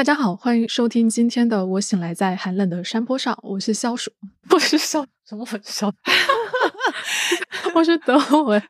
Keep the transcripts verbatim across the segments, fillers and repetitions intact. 大家好，欢迎收听今天的《我醒来在寒冷的山坡上》，我是消暑，我是消什么？我是消，我是德文，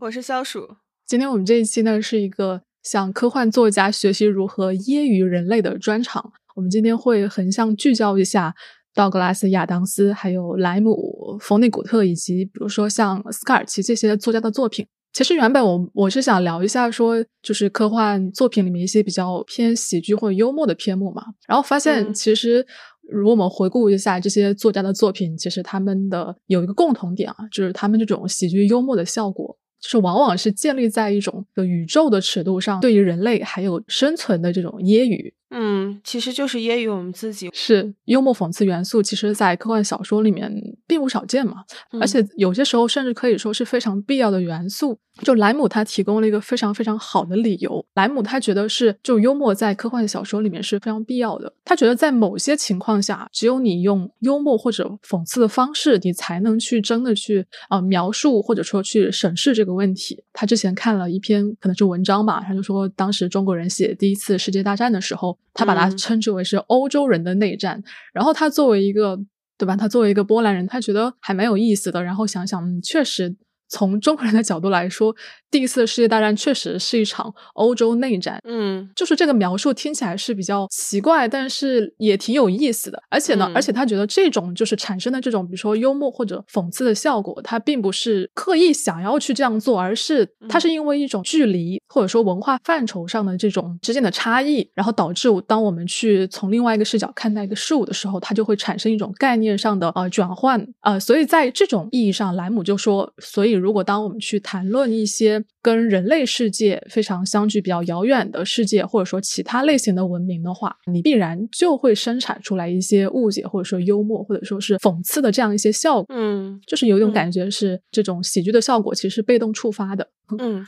我是消暑。今天我们这一期呢是一个向科幻作家学习如何揶揄人类的专场。我们今天会横向聚焦一下道格拉斯·亚当斯、还有莱姆、冯内古特以及比如说像斯卡尔奇这些作家的作品。其实原本我我是想聊一下说就是科幻作品里面一些比较偏喜剧或者幽默的篇目嘛，然后发现其实如果我们回顾一下这些作家的作品，其实他们的有一个共同点啊，就是他们这种喜剧幽默的效果就是往往是建立在一种宇宙的尺度上对于人类还有生存的这种揶揄。嗯，其实就是揶揄我们自己。是，幽默讽刺元素其实在科幻小说里面并不少见嘛、嗯、而且有些时候甚至可以说是非常必要的元素。就莱姆他提供了一个非常非常好的理由，莱姆他觉得是就幽默在科幻小说里面是非常必要的，他觉得在某些情况下只有你用幽默或者讽刺的方式你才能去真的去、呃、描述或者说去审视这个问题。他之前看了一篇可能是文章吧，他就说当时中国人写第一次世界大战的时候，他把它称之为是欧洲人的内战、嗯、然后他作为一个对吧他作为一个波兰人，他觉得还蛮有意思的，然后想想确实从中国人的角度来说，第一次世界大战确实是一场欧洲内战。嗯，就是这个描述听起来是比较奇怪，但是也挺有意思的。而且呢、嗯、而且他觉得这种就是产生的这种比如说幽默或者讽刺的效果，他并不是刻意想要去这样做，而是它是因为一种距离或者说文化范畴上的这种之间的差异，然后导致当我们去从另外一个视角看待一个事物的时候，它就会产生一种概念上的呃转换。呃，所以在这种意义上莱姆就说，所以如果当我们去谈论一些跟人类世界非常相距比较遥远的世界或者说其他类型的文明的话，你必然就会生产出来一些误解或者说幽默或者说是讽刺的这样一些效果。嗯，就是有一种感觉是、嗯、这种喜剧的效果其实是被动触发的。嗯，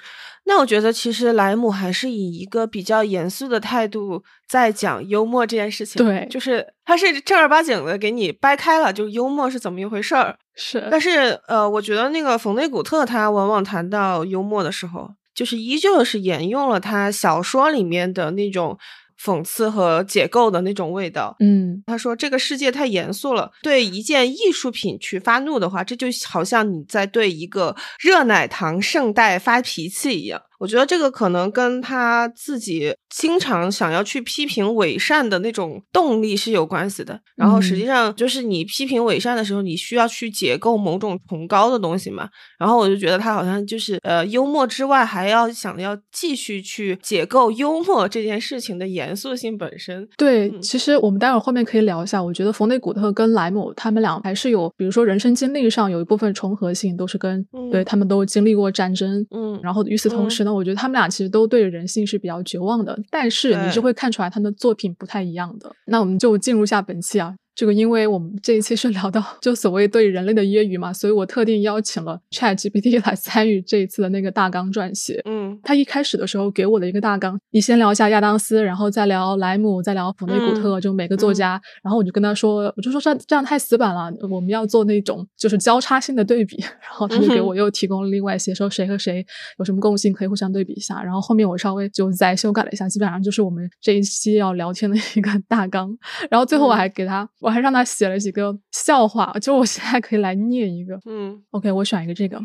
那我觉得其实莱姆还是以一个比较严肃的态度在讲幽默这件事情。对，就是他是正儿八经的给你掰开了，就是幽默是怎么一回事儿。是，但是呃，我觉得那个冯内古特他往往谈到幽默的时候，就是依旧是沿用了他小说里面的那种讽刺和解构的那种味道。嗯，他说这个世界太严肃了，对一件艺术品去发怒的话，这就好像你在对一个热奶糖圣代发脾气一样。我觉得这个可能跟他自己经常想要去批评伪善的那种动力是有关系的。然后实际上就是你批评伪善的时候，你需要去解构某种崇高的东西嘛。然后我就觉得他好像就是呃，幽默之外还要想要继续去解构幽默这件事情的严肃性本身。对、嗯、其实我们待会儿后面可以聊一下，我觉得冯内古特跟莱姆他们俩还是有比如说人生经历上有一部分重合性，都是跟、嗯、对他们都经历过战争。嗯，然后与此同时呢、嗯，我觉得他们俩其实都对人性是比较绝望的，但是你是会看出来他们的作品不太一样的。那我们就进入下本期啊，这个因为我们这一期是聊到就所谓对人类的揶揄嘛，所以我特定邀请了 ChatGPT 来参与这一次的那个大纲撰写。嗯，他一开始的时候给我的一个大纲，你先聊一下亚当斯，然后再聊莱姆，再聊冯内古特、嗯、就每个作家、嗯、然后我就跟他说，我就说这样太死板了，我们要做那种就是交叉性的对比。然后他就给我又提供了另外一些说谁和谁有什么共性可以互相对比一下，然后后面我稍微就再修改了一下，基本上就是我们这一期要聊天的一个大纲。然后最后我还给他、嗯我还让他写了几个笑话，就我现在可以来念一个。嗯 ，OK， 我选一个这个。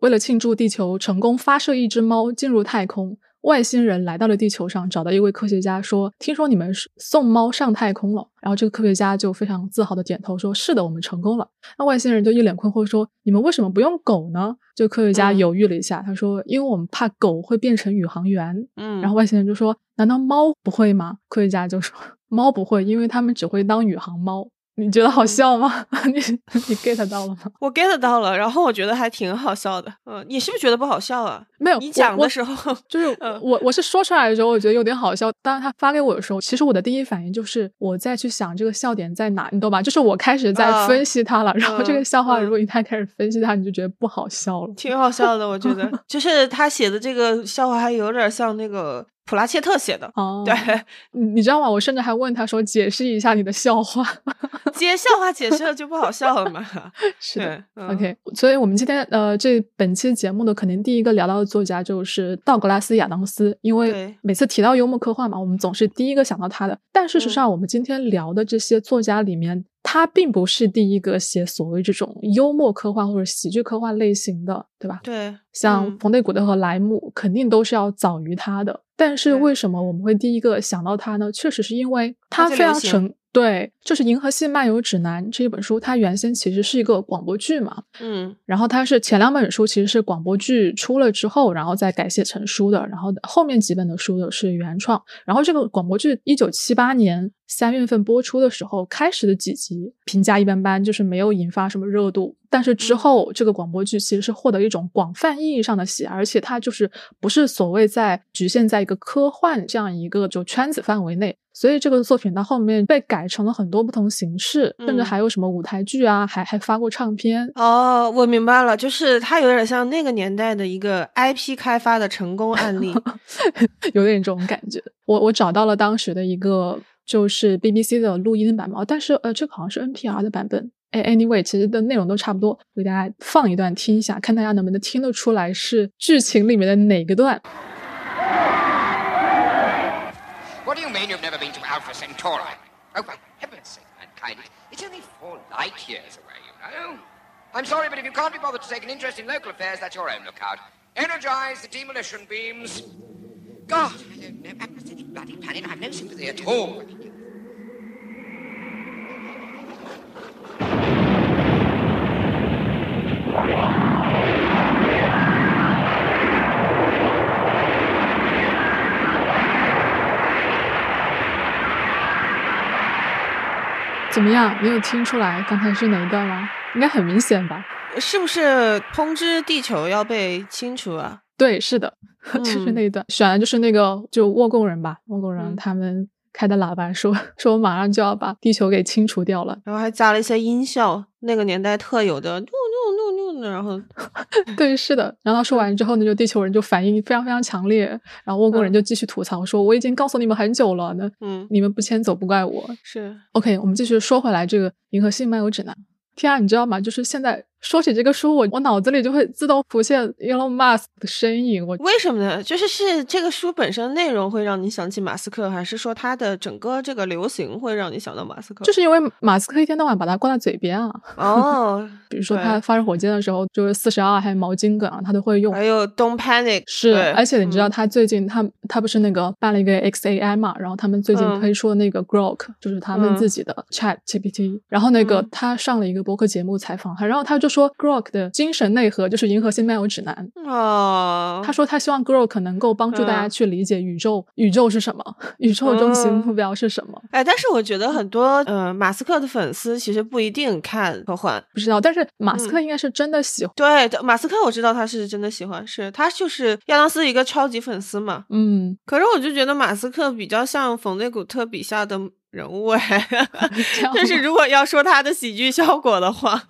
为了庆祝地球成功发射一只猫进入太空，外星人来到了地球上，找到一位科学家说：“听说你们送猫上太空了。”然后这个科学家就非常自豪的点头说：“是的，我们成功了。”那外星人就一脸困惑说：“你们为什么不用狗呢？”就科学家犹豫了一下，嗯、他说：“因为我们怕狗会变成宇航员。”嗯，然后外星人就说：“难道猫不会吗？”科学家就说：“猫不会，因为他们只会当宇航猫。”你觉得好笑吗？嗯、你你 get 到了吗？我 get 到了，然后我觉得还挺好笑的。嗯，你是不是觉得不好笑啊？没有，你讲的时候就是、嗯、我我是说出来的时候我觉得有点好笑，当他发给我的时候，其实我的第一反应就是我再去想这个笑点在哪，你懂吧？就是我开始在分析它了、嗯、然后这个笑话如果一旦开始分析它、嗯、你就觉得不好笑了。挺好笑的，我觉得就是他写的这个笑话还有点像那个普拉切特写的。哦，对，你知道吗？我甚至还问他说：“解释一下你的笑话。”解笑话解释了就不好笑了嘛。是的、嗯、，OK。所以我们今天呃，这本期节目的肯定第一个聊到的作家就是道格拉斯·亚当斯，因为每次提到幽默科幻嘛，我们总是第一个想到他的。但事实上，我们今天聊的这些作家里面、嗯，他并不是第一个写所谓这种幽默科幻或者喜剧科幻类型的，对吧？对，像冯内古特和莱姆肯定都是要早于他的。但是为什么我们会第一个想到他呢？确实是因为他非常成对，就是《银河系漫游指南》这一本书，它原先其实是一个广播剧嘛，嗯，然后它是前两本书其实是广播剧出了之后，然后再改写成书的，然后后面几本的书的是原创。然后这个广播剧一九七八年三月份播出的时候，开始的几集评价一般般，就是没有引发什么热度。但是之后这个广播剧其实是获得一种广泛意义上的喜爱，而且它就是不是所谓在局限在一个科幻这样一个就圈子范围内，所以这个作品到后面被改成了很多不同形式，嗯、甚至还有什么舞台剧啊，还还发过唱片。哦，我明白了，就是它有点像那个年代的一个 I P 开发的成功案例，有点这种感觉。我我找到了当时的一个就是 B B C 的录音版嘛，但是呃，这个好像是 N P R 的版本。Anyway， 其实的内容都差不多，我给大家放一段听一下，看大家能不能听得出来是剧情里面的哪个段。What do you mean you've never been to Alpha Centauri? Oh, for heaven's sake, mankind! It's only four light years away, you know. I'm sorry, but if you can't be bothered to take an interest in local affairs, that's your own lookout. Energize the demolition beams. God, I don't know. I'm not such a bloody planet. I have no sympathy at all.怎么样？你有听出来刚才是哪一段吗？应该很明显吧？是不是通知地球要被清除啊？对，是的，就是那一段，嗯、选的就是那个就沃贡人吧，沃贡人他们开的喇叭说、嗯、说马上就要把地球给清除掉了，然后还加了一些音效，那个年代特有的。然后对，是的，然后他说完之后呢，就地球人就反应非常非常强烈，然后沃工人就继续吐槽说、嗯、我已经告诉你们很久了呢，嗯，你们不迁走不怪我。是 OK， 我们继续说回来这个银河系漫游指南。天啊，你知道吗，就是现在说起这个书，我我脑子里就会自动浮现 Elon Musk 的身影。我为什么呢？就是是这个书本身内容会让你想起马斯克，还是说他的整个这个流行会让你想到马斯克？就是因为马斯克一天到晚把它挂在嘴边啊。哦，比如说他发射火箭的时候，就是四十二还有毛巾梗啊，他都会用。还有 Don't Panic。是，而且你知道他最近、嗯、他他不是那个办了一个 X A I 嘛，然后他们最近推出了那个 Grok，、嗯、就是他们自己的 Chat G P T。然后那个、嗯、他上了一个播客节目采访他，然后他就说 Grok 的精神内核就是银河系漫游指南、哦、他说他希望 Grok 能够帮助大家去理解宇宙、嗯、宇宙是什么，宇宙中心目标是什么、嗯、哎，但是我觉得很多呃马斯克的粉丝其实不一定看科幻，不知道，但是马斯克应该是真的喜欢、嗯、对，马斯克我知道他是真的喜欢，是他就是亚当斯一个超级粉丝嘛。嗯，可是我就觉得马斯克比较像冯内古特笔下的人物哎，就是如果要说他的喜剧效果的话，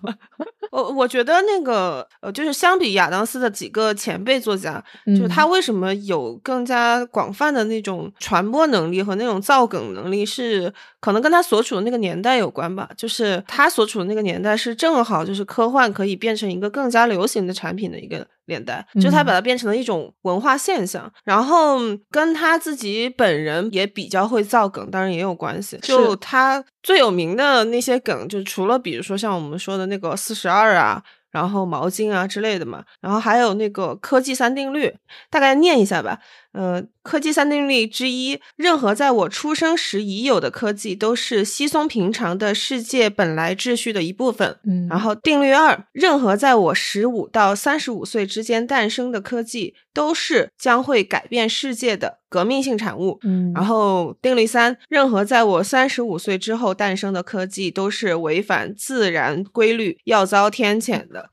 我我觉得那个呃，就是相比亚当斯的几个前辈作家、嗯，就是他为什么有更加广泛的那种传播能力和那种造梗能力，是可能跟他所处的那个年代有关吧。就是他所处的那个年代是正好就是科幻可以变成一个更加流行的产品的一个年代，就他把它变成了一种文化现象、嗯、然后跟他自己本人也比较会造梗当然也有关系。就他最有名的那些梗，就除了比如说像我们说的那个四十二啊，然后毛巾啊之类的嘛，然后还有那个科技三定律，大概念一下吧。呃，科技三定律之一，任何在我出生时已有的科技都是稀松平常的世界本来秩序的一部分。嗯，然后定律二，任何在我十五到三十五岁之间诞生的科技都是将会改变世界的革命性产物。嗯，然后定律三，任何在我三十五岁之后诞生的科技都是违反自然规律要遭天谴的。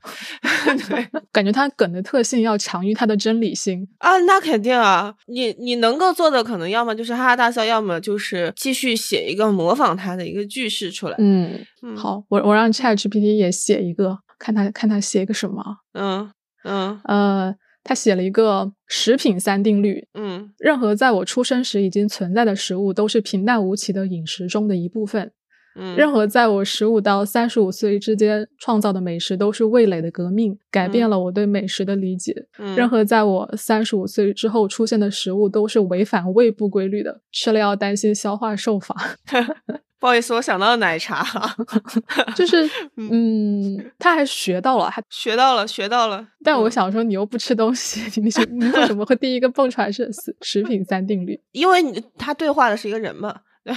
对，感觉它梗的特性要强于它的真理性啊，那肯定啊。你你能够做的可能要么就是哈哈大笑，要么就是继续写一个模仿他的一个句式出来。嗯，嗯好，我我让 Chat G P T 也写一个，看他看他写一个什么。嗯嗯呃，他写了一个食品三定律，嗯，任何在我出生时已经存在的食物都是平淡无奇的饮食中的一部分，嗯，任何在我十五到三十五岁之间创造的美食都是味蕾的革命，改变了我对美食的理解，嗯，任何在我三十五岁之后出现的食物都是违反胃部规律的，吃了要担心消化受乏。不好意思，我想到了奶茶。就是嗯，他还学到了，还学到了学到了但我想说你又不吃东西，嗯，你, 你为什么会第一个蹦出来是食品三定律？因为你他对话的是一个人嘛。对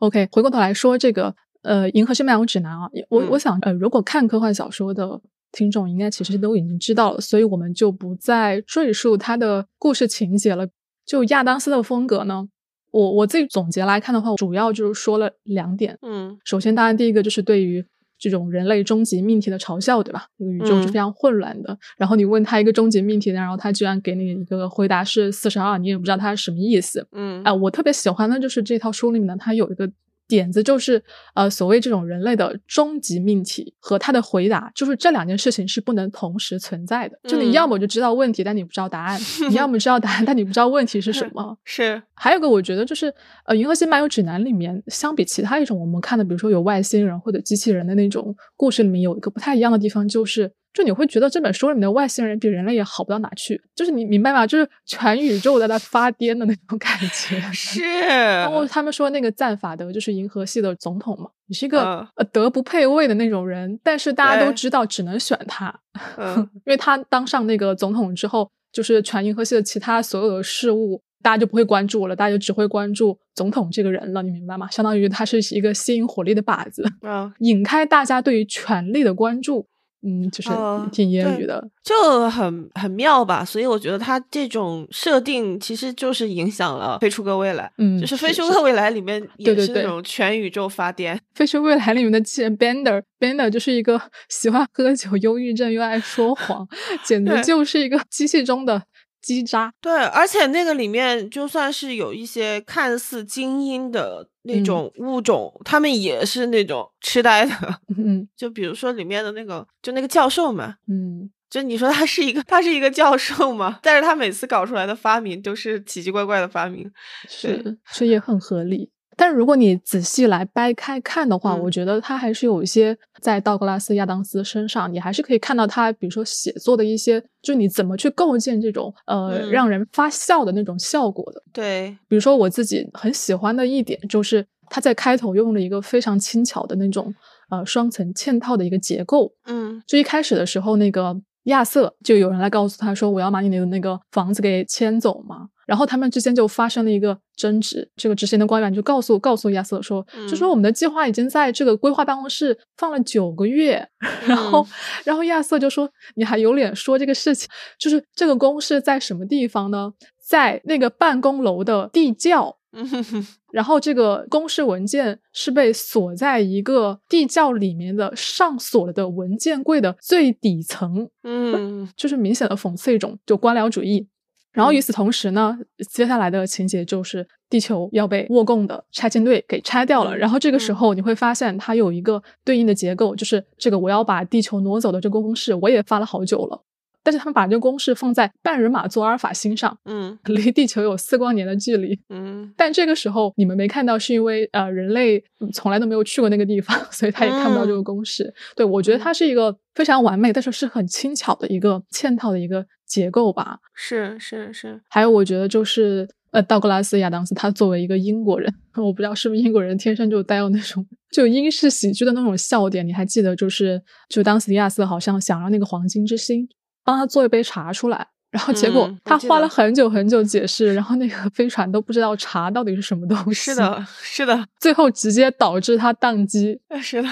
OK， 回过头来说这个呃，《银河系漫游指南》啊，我、嗯、我想呃，如果看科幻小说的听众应该其实都已经知道了，所以我们就不再赘述他的故事情节了。就亚当斯的风格呢，我我自己总结来看的话，主要就是说了两点。嗯，首先当然第一个就是对于这种人类终极命题的嘲笑，对吧？这个宇宙是非常混乱的，嗯，然后你问他一个终极命题，然后他居然给你一个回答是四十二，你也不知道他是什么意思。嗯，啊、呃，我特别喜欢的就是这套书里面呢，它有一个点子，就是呃，所谓这种人类的终极命题和他的回答，就是这两件事情是不能同时存在的，就你要么就知道问题但你不知道答案，嗯，你要么知道答案但你不知道问题是什么。是还有个我觉得就是呃，《银河系漫游指南》里面相比其他一种我们看的比如说有外星人或者机器人的那种故事里面有一个不太一样的地方，就是就你会觉得这本书里面的外星人比人类也好不到哪去，就是你明白吗？就是全宇宙在那发癫的那种感觉。是，然后他们说那个赞法德就是银河系的总统嘛，你是一个德不配位的那种人，嗯，但是大家都知道只能选他，嗯，因为他当上那个总统之后，就是全银河系的其他所有的事物大家就不会关注了，大家就只会关注总统这个人了，你明白吗？相当于他是一个吸引火力的靶子，嗯，引开大家对于权力的关注。嗯，就是挺烟雨的，呃、就很很妙吧。所以我觉得它这种设定其实就是影响了《飞出个未来》，嗯，就是《飞出个未来》里面也是那种全宇宙发癫。《飞出未来》里面的 Bender Bender 就是一个喜欢喝酒、忧郁症又爱说谎，简直就是一个机器中的鸡渣。对，而且那个里面就算是有一些看似精英的那种物种，嗯，他们也是那种痴呆的。嗯，就比如说里面的那个，就那个教授嘛，嗯，就你说他是一个，他是一个教授嘛，但是他每次搞出来的发明都是奇奇怪怪的发明，是，这也很合理。但如果你仔细来掰开看的话，嗯，我觉得他还是有一些在道格拉斯·亚当斯身上，你还是可以看到他，比如说写作的一些，就你怎么去构建这种呃、嗯、让人发笑的那种效果的。对，比如说我自己很喜欢的一点就是他在开头用了一个非常轻巧的那种呃双层嵌套的一个结构。嗯，就一开始的时候，那个亚瑟就有人来告诉他说：“我要把你的那个房子给迁走嘛。”然后他们之间就发生了一个争执，这个执行的官员就告诉告诉亚瑟说，嗯，就说我们的计划已经在这个规划办公室放了九个月，然后，嗯，然后亚瑟就说你还有脸说这个事情？就是这个公示在什么地方呢？在那个办公楼的地窖。然后这个公示文件是被锁在一个地窖里面的上锁了的文件柜的最底层。嗯，就是明显的讽刺一种就官僚主义。然后与此同时呢，接下来的情节就是地球要被沃贡的拆迁队给拆掉了，然后这个时候你会发现它有一个对应的结构，就是这个我要把地球挪走的这个公式我也发了好久了，但是他们把这个公式放在半人马座阿尔法星上，嗯，离地球有四光年的距离，嗯，但这个时候你们没看到是因为呃人类从来都没有去过那个地方，所以他也看不到这个公式。嗯，对，我觉得它是一个非常完美但是是很轻巧的一个嵌套的一个结构吧。是是是。还有我觉得就是呃，道格拉斯·亚当斯他作为一个英国人，我不知道是不是英国人天生就带有那种就英式喜剧的那种笑点。你还记得就是就当时亚瑟好像想让那个黄金之星帮他做一杯茶出来，然后结果他花了很久很久解释，嗯，然后那个飞船都不知道茶到底是什么东西。是的是的，最后直接导致他宕机。是的，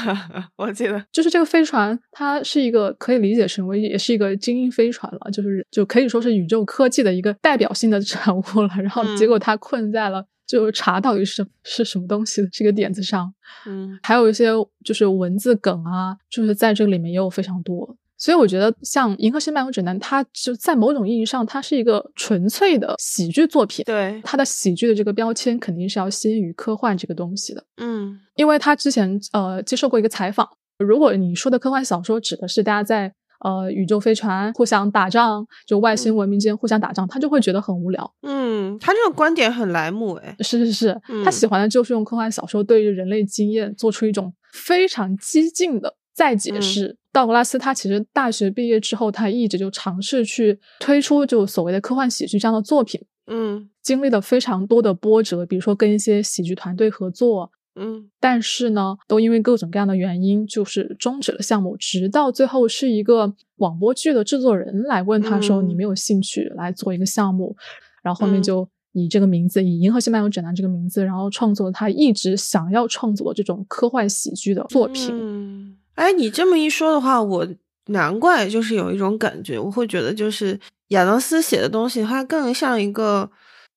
我记得就是这个飞船它是一个可以理解成为也是一个精英飞船了，就是就可以说是宇宙科技的一个代表性的产物了，然后结果他困在了，嗯，就是茶到底是是什么东西的这个点子上。嗯，还有一些就是文字梗啊，就是在这里面也有非常多。所以我觉得像《银河系漫游指南》它就在某种意义上它是一个纯粹的喜剧作品。对，它的喜剧的这个标签肯定是要先于科幻这个东西的。嗯，因为他之前呃接受过一个采访，如果你说的科幻小说指的是大家在呃宇宙飞船互相打仗，就外星文明之间互相打仗，他就会觉得很无聊。嗯，他这种观点很莱姆诶。是是是、嗯、他喜欢的就是用科幻小说对于人类经验做出一种非常激进的再解释、嗯、道格拉斯他其实大学毕业之后他一直就尝试去推出就所谓的科幻喜剧这样的作品，嗯，经历了非常多的波折，比如说跟一些喜剧团队合作，嗯，但是呢都因为各种各样的原因就是终止了项目，直到最后是一个广播剧的制作人来问他说、嗯、你没有兴趣来做一个项目，然后后面就以这个名字、嗯、以银河系漫游指南这个名字然后创作了他一直想要创作的这种科幻喜剧的作品。嗯，哎，你这么一说的话，我难怪就是有一种感觉，我会觉得就是亚当斯写的东西他更像一个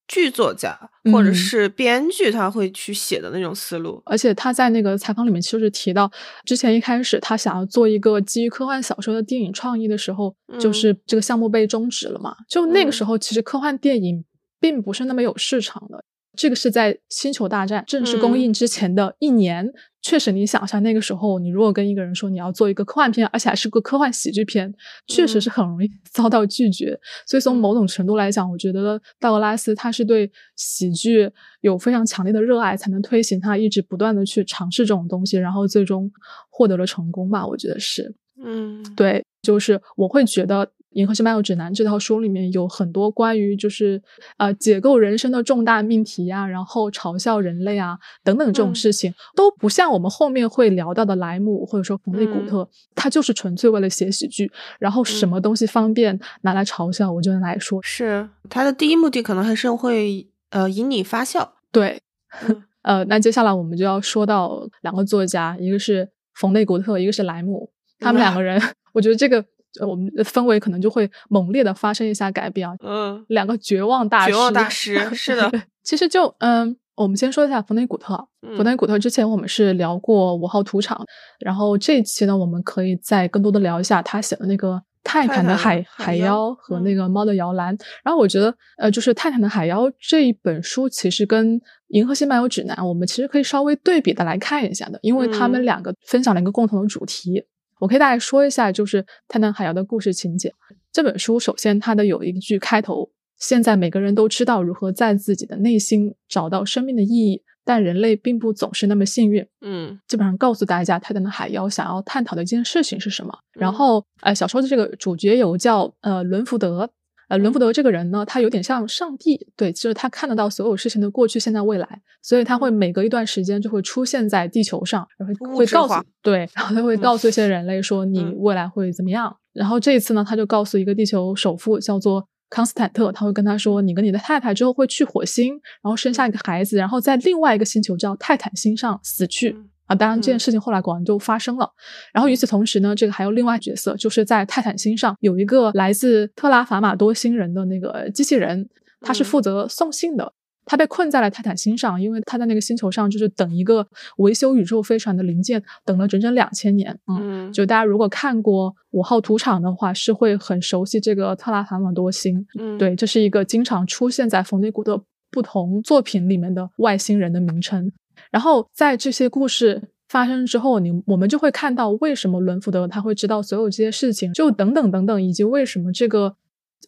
剧作家或者是编剧他会去写的那种思路、嗯、而且他在那个采访里面就是提到之前一开始他想要做一个基于科幻小说的电影创意的时候、嗯、就是这个项目被终止了嘛，就那个时候其实科幻电影并不是那么有市场的、嗯、这个是在星球大战正式公映之前的一年、嗯、确实你想一下那个时候你如果跟一个人说你要做一个科幻片而且还是个科幻喜剧片，确实是很容易遭到拒绝、嗯、所以从某种程度来讲我觉得道格拉斯他是对喜剧有非常强烈的热爱才能推行他一直不断的去尝试这种东西然后最终获得了成功吧，我觉得是。嗯，对，就是我会觉得银河系漫游指南这套书里面有很多关于就是呃解构人生的重大命题啊，然后嘲笑人类啊等等这种事情、嗯、都不像我们后面会聊到的莱姆或者说冯内古特、嗯、他就是纯粹为了写喜剧，然后什么东西方便拿来嘲笑我就能来说，是他的第一目的可能还是会呃引你发笑。对、嗯、呃，那接下来我们就要说到两个作家，一个是冯内古特，一个是莱姆，他们两个人、嗯、我觉得这个我们的氛围可能就会猛烈的发生一下改变啊！嗯，两个绝望大师，绝望大师是的。其实就嗯，我们先说一下冯内古特。嗯、冯内古特之前我们是聊过五号屠场，然后这一期呢，我们可以再更多的聊一下他写的那个《泰坦的海海妖》和那个《猫的摇篮》。嗯、然后我觉得呃，就是《泰坦的海妖》这一本书，其实跟《银河系漫游指南》我们其实可以稍微对比的来看一下的，因为他们两个分享了一个共同的主题。嗯，我可以大概说一下就是泰坦海妖的故事情节。这本书首先它的有一句开头，现在每个人都知道如何在自己的内心找到生命的意义，但人类并不总是那么幸运。嗯，基本上告诉大家泰坦海妖想要探讨的一件事情是什么。嗯、然后呃，小说的这个主角有叫呃伦福德，呃，伦福德这个人呢，他有点像上帝，对，就是他看得到所有事情的过去、现在、未来，所以他会每隔一段时间就会出现在地球上，然后会告诉，对，然后他会告诉一些人类说你未来会怎么样。嗯、然后这一次呢，他就告诉一个地球首富叫做康斯坦特，他会跟他说你跟你的太太之后会去火星，然后生下一个孩子，然后在另外一个星球叫泰坦星上死去。嗯啊，当然这件事情后来果然就发生了。嗯、然后与此同时呢，这个还有另外角色，就是在泰坦星上有一个来自特拉法玛多星人的那个机器人，他是负责送信的。嗯、他被困在了泰坦星上，因为他在那个星球上就是等一个维修宇宙飞船的零件，等了整整两千年。嗯，嗯就大家如果看过五号屠场的话，是会很熟悉这个特拉法玛多星。嗯，对，这是一个经常出现在冯内古特不同作品里面的外星人的名称。然后在这些故事发生之后，你我们就会看到为什么伦福德他会知道所有这些事情，就等等等等，以及为什么这个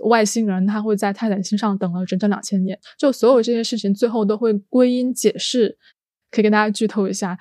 外星人他会在泰坦星上等了整整两千年，就所有这些事情最后都会归因解释。可以跟大家剧透一下，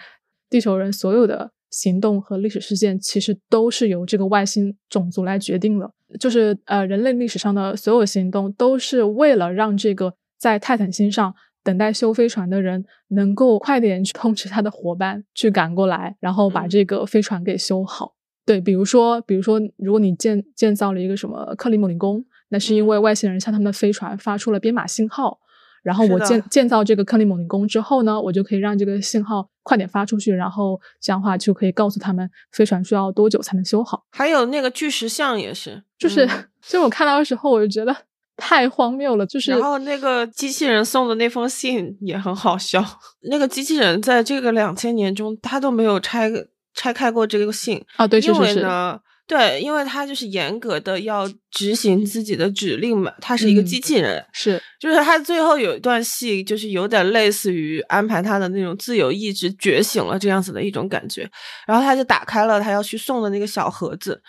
地球人所有的行动和历史事件其实都是由这个外星种族来决定了，就是呃人类历史上的所有行动都是为了让这个在泰坦星上等待修飞船的人能够快点去通知他的伙伴去赶过来，然后把这个飞船给修好。对，比如说比如说如果你建建造了一个什么克里姆林宫，那是因为外星人向他们的飞船发出了编码信号，然后我建建造这个克里姆林宫之后呢，我就可以让这个信号快点发出去，然后这样的话就可以告诉他们飞船需要多久才能修好。还有那个巨石像也是，就是就我看到的时候我就觉得太荒谬了，就是然后那个机器人送的那封信也很好笑，那个机器人在这个两千年中他都没有拆拆开过这个信啊，对，因为呢是是是对，因为他就是严格的要执行自己的指令嘛，他是一个机器人，嗯、是就是他最后有一段戏就是有点类似于安排他的那种自由意志觉醒了这样子的一种感觉，然后他就打开了他要去送的那个小盒子。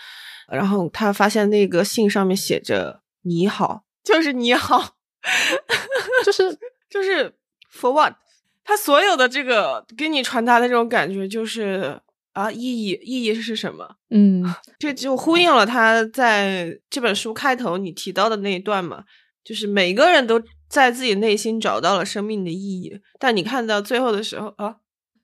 然后他发现那个信上面写着你好，就是你好就是就是 for what， 他所有的这个给你传达的这种感觉就是啊，意义意义是什么？嗯，这就呼应了他在这本书开头你提到的那一段嘛，就是每个人都在自己内心找到了生命的意义，但你看到最后的时候啊，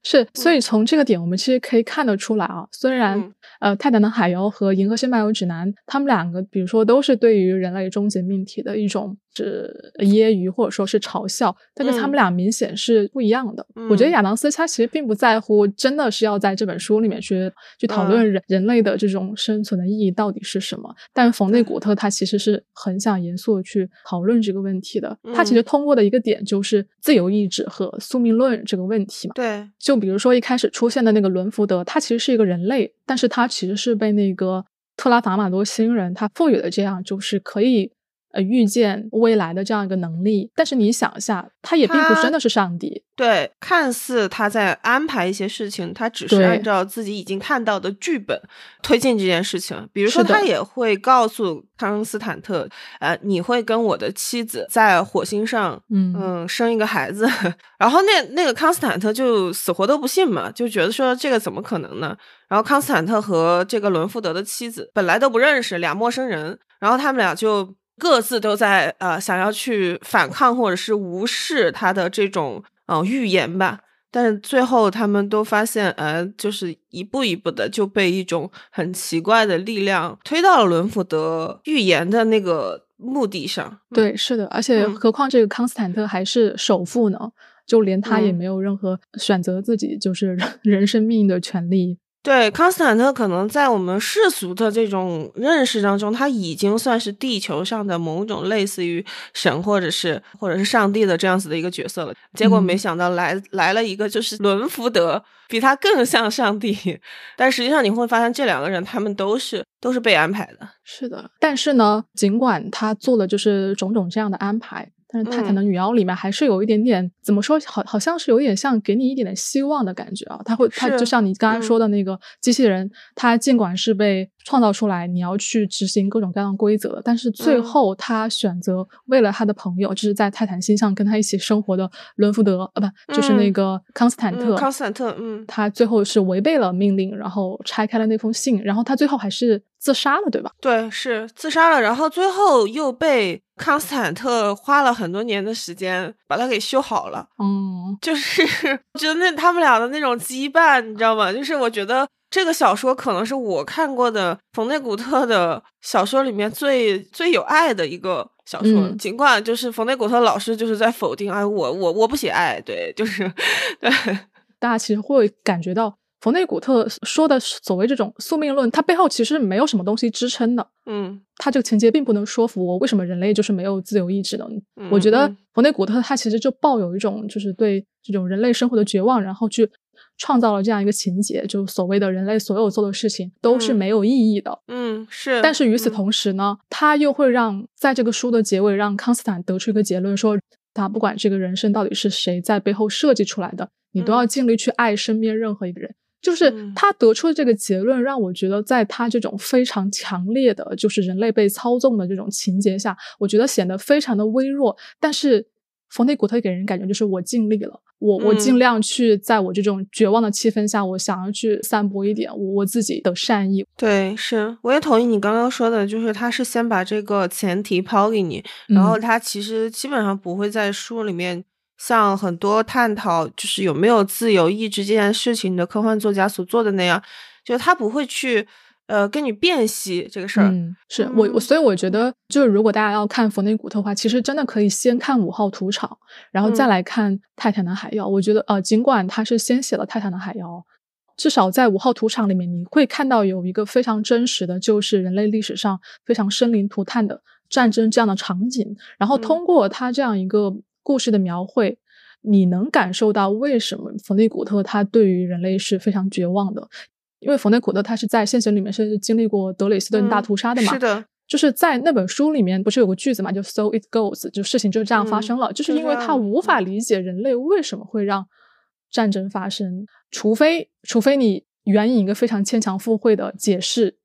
是，所以从这个点我们其实可以看得出来啊，虽然、嗯、呃，泰坦的海洋和银河系漫游指南，他们两个比如说都是对于人类终极命题的一种是揶揄或者说是嘲笑，但是他们俩明显是不一样的、嗯、我觉得亚当斯他其实并不在乎真的是要在这本书里面去去讨论人、嗯、人类的这种生存的意义到底是什么，但冯内古特他其实是很想严肃的去讨论这个问题的、嗯、他其实通过的一个点就是自由意志和宿命论这个问题嘛。对，就比如说一开始出现的那个伦福德，他其实是一个人类，但是他其实是被那个特拉法玛多星人他赋予的这样就是可以呃，预见未来的这样一个能力，但是你想一下，他也并不真的是上帝。对，看似他在安排一些事情，他只是按照自己已经看到的剧本推进这件事情。比如说，他也会告诉康斯坦特，呃，你会跟我的妻子在火星上，嗯嗯，生一个孩子。然后那那个康斯坦特就死活都不信嘛，就觉得说这个怎么可能呢？然后康斯坦特和这个伦福德的妻子本来都不认识，俩陌生人，然后他们俩就各自都在呃想要去反抗或者是无视他的这种嗯、呃、预言吧，但是最后他们都发现呃就是一步一步的就被一种很奇怪的力量推到了伦福德预言的那个目的上。对，是的，而且何况这个康斯坦特还是首富呢、嗯、就连他也没有任何选择自己就是人生命运的权利。对，康斯坦特可能在我们世俗的这种认识当中，他已经算是地球上的某种类似于神或者是或者是上帝的这样子的一个角色了。结果没想到来、嗯、来了一个就是伦福德，比他更像上帝。但实际上你会发现，这两个人他们都是都是被安排的。是的，但是呢，尽管他做了就是种种这样的安排，但是泰坦的女妖里面还是有一点点、嗯、怎么说，好好像是有点像给你一点点希望的感觉啊。他会他就像你刚才说的那个机器人、嗯、他尽管是被创造出来你要去执行各种各样的规则，但是最后他选择为了他的朋友、嗯、就是在泰坦星上跟他一起生活的伦福德啊，不就是那个康斯坦特、嗯嗯、康斯坦特嗯，他最后是违背了命令，然后拆开了那封信，然后他最后还是自杀了，对吧？对，是自杀了，然后最后又被康斯坦特花了很多年的时间把它给修好了。嗯，就是我觉得那他们俩的那种羁绊，你知道吗？就是我觉得这个小说可能是我看过的冯内古特的小说里面最最有爱的一个小说、嗯、尽管就是冯内古特老师就是在否定，哎，我我我不写爱，对，就是对，大家其实会感觉到冯内古特说的所谓这种宿命论，它背后其实没有什么东西支撑的。嗯，他这个情节并不能说服我为什么人类就是没有自由意志呢、嗯、我觉得冯内古特他其实就抱有一种就是对这种人类生活的绝望，然后去创造了这样一个情节，就所谓的人类所有做的事情都是没有意义的。嗯，是。但是与此同时呢、嗯、他又会让在这个书的结尾让康斯坦得出一个结论，说他不管这个人生到底是谁在背后设计出来的，你都要尽力去爱身边任何一个人。就是他得出的这个结论让我觉得在他这种非常强烈的就是人类被操纵的这种情节下，我觉得显得非常的微弱，但是冯内古特给人感觉就是我尽力了，我我尽量去在我这种绝望的气氛下，我想要去散播一点我我自己的善意。对，是，我也同意你刚刚说的，就是他是先把这个前提抛给你，然后他其实基本上不会在书里面像很多探讨就是有没有自由意志这件事情的科幻作家所做的那样，就是他不会去呃跟你辨析这个事儿、嗯。是我所以我觉得就是如果大家要看冯内古特的话，其实真的可以先看五号屠场，然后再来看泰坦的海妖、嗯、我觉得呃尽管他是先写了泰坦的海妖，至少在五号屠场里面你会看到有一个非常真实的就是人类历史上非常生灵涂炭的战争这样的场景，然后通过他这样一个、嗯故事的描绘，你能感受到为什么冯内古特他对于人类是非常绝望的，因为冯内古特他是在现实里面是经历过德累斯顿大屠杀的嘛、嗯、是的，就是在那本书里面不是有个句子嘛，就 so it goes， 就事情就这样发生了、嗯、就是因为他无法理解人类为什么会让战争发生，除非除非你援引一个非常牵强附会的解释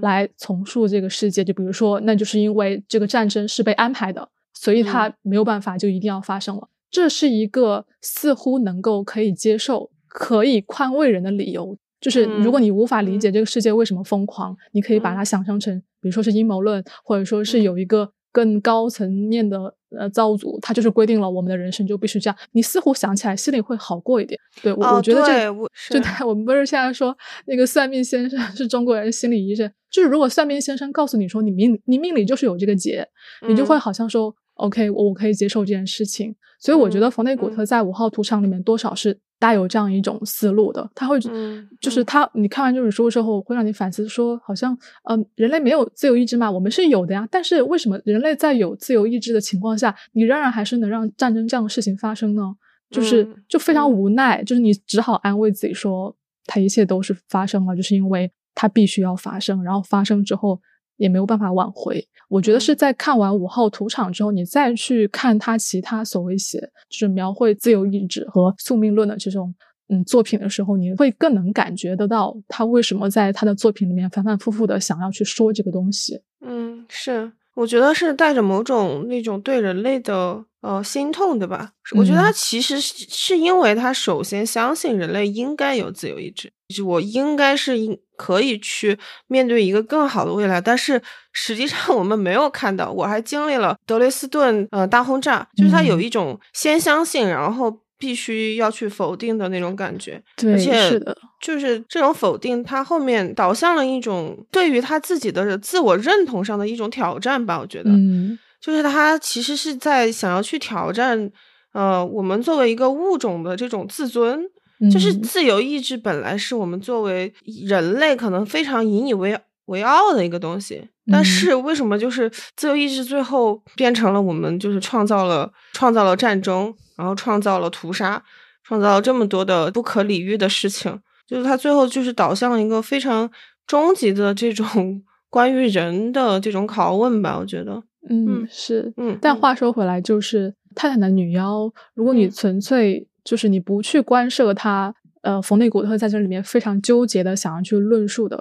来重塑这个世界。就比如说，那就是因为这个战争是被安排的，所以它没有办法就一定要发生了。这是一个似乎能够可以接受、可以宽慰人的理由。就是如果你无法理解这个世界为什么疯狂，你可以把它想象成，比如说是阴谋论，或者说是有一个更高层面的呃造组，它就是规定了我们的人生就必须这样，你似乎想起来心里会好过一点。对，我、哦、我觉得这就对，我们不是现在说那个算命先生是中国人心理医生，就是如果算命先生告诉你说你命你命里就是有这个劫，你就会好像说、嗯、OK 我可以接受这件事情。所以我觉得冯内古特在五号土场里面多少是带有这样一种思路的，他会、嗯、就是他你看完这本书之后会让你反思说好像嗯、呃，人类没有自由意志嘛，我们是有的呀，但是为什么人类在有自由意志的情况下你仍然还是能让战争这样的事情发生呢？就是就非常无奈、嗯、就是你只好安慰自己说它一切都是发生了，就是因为它必须要发生，然后发生之后也没有办法挽回。我觉得是在看完五号土场之后，你再去看他其他所谓写就是描绘自由意志和宿命论的这种嗯作品的时候，你会更能感觉得到他为什么在他的作品里面反反复复的想要去说这个东西。嗯，是，我觉得是带着某种那种对人类的呃心痛的吧。我觉得他其实是因为他首先相信人类应该有自由意志，我应该是可以去面对一个更好的未来，但是实际上我们没有看到。我还经历了德累斯顿呃大轰炸，就是他有一种先相信然后必须要去否定的那种感觉。对，而且是的，就是这种否定他后面导向了一种对于他自己的自我认同上的一种挑战吧。我觉得、嗯、就是他其实是在想要去挑战呃我们作为一个物种的这种自尊。就是自由意志本来是我们作为人类可能非常引以为为傲的一个东西，但是为什么就是自由意志最后变成了我们就是创造了创造了战争，然后创造了屠杀，创造了这么多的不可理喻的事情，就是它最后就是导向了一个非常终极的这种关于人的这种拷问吧。我觉得嗯是嗯，但话说回来，就是泰坦的女妖，如果你纯粹就是你不去关涉他呃，冯内古特在这里面非常纠结的想要去论述的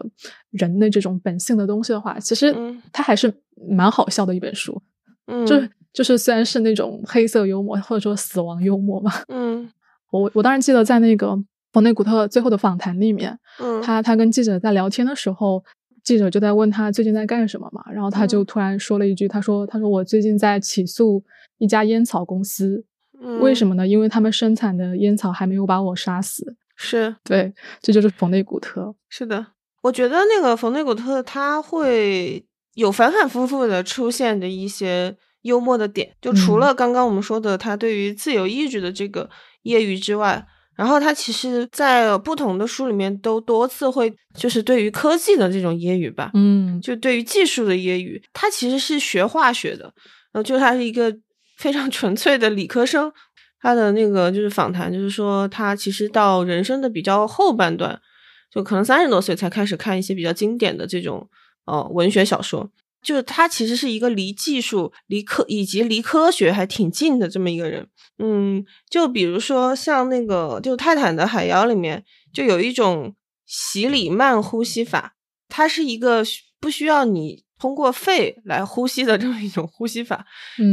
人的这种本性的东西的话，其实他还是蛮好笑的一本书。嗯，就是就是虽然是那种黑色幽默或者说死亡幽默嘛。嗯，我我当然记得在那个冯内古特最后的访谈里面，嗯，他他跟记者在聊天的时候，记者就在问他最近在干什么嘛，然后他就突然说了一句，他说他说我最近在起诉一家烟草公司。为什么呢？因为他们生产的烟草还没有把我杀死。是，对，这就是冯内古特。是的，我觉得那个冯内古特他会有反反复复的出现的一些幽默的点，就除了刚刚我们说的他对于自由意志的这个业余之外、嗯、然后他其实在不同的书里面都多次会就是对于科技的这种揶揄吧，嗯，就对于技术的揶揄。他其实是学化学的，然后就他是一个非常纯粹的理科生。他的那个就是访谈，就是说他其实到人生的比较后半段，就可能三十多岁才开始看一些比较经典的这种呃文学小说。就是他其实是一个离技术、离科以及离科学还挺近的这么一个人。嗯，就比如说像那个就泰坦的海妖里面就有一种洗礼慢呼吸法，它是一个不需要你通过肺来呼吸的这么一种呼吸法，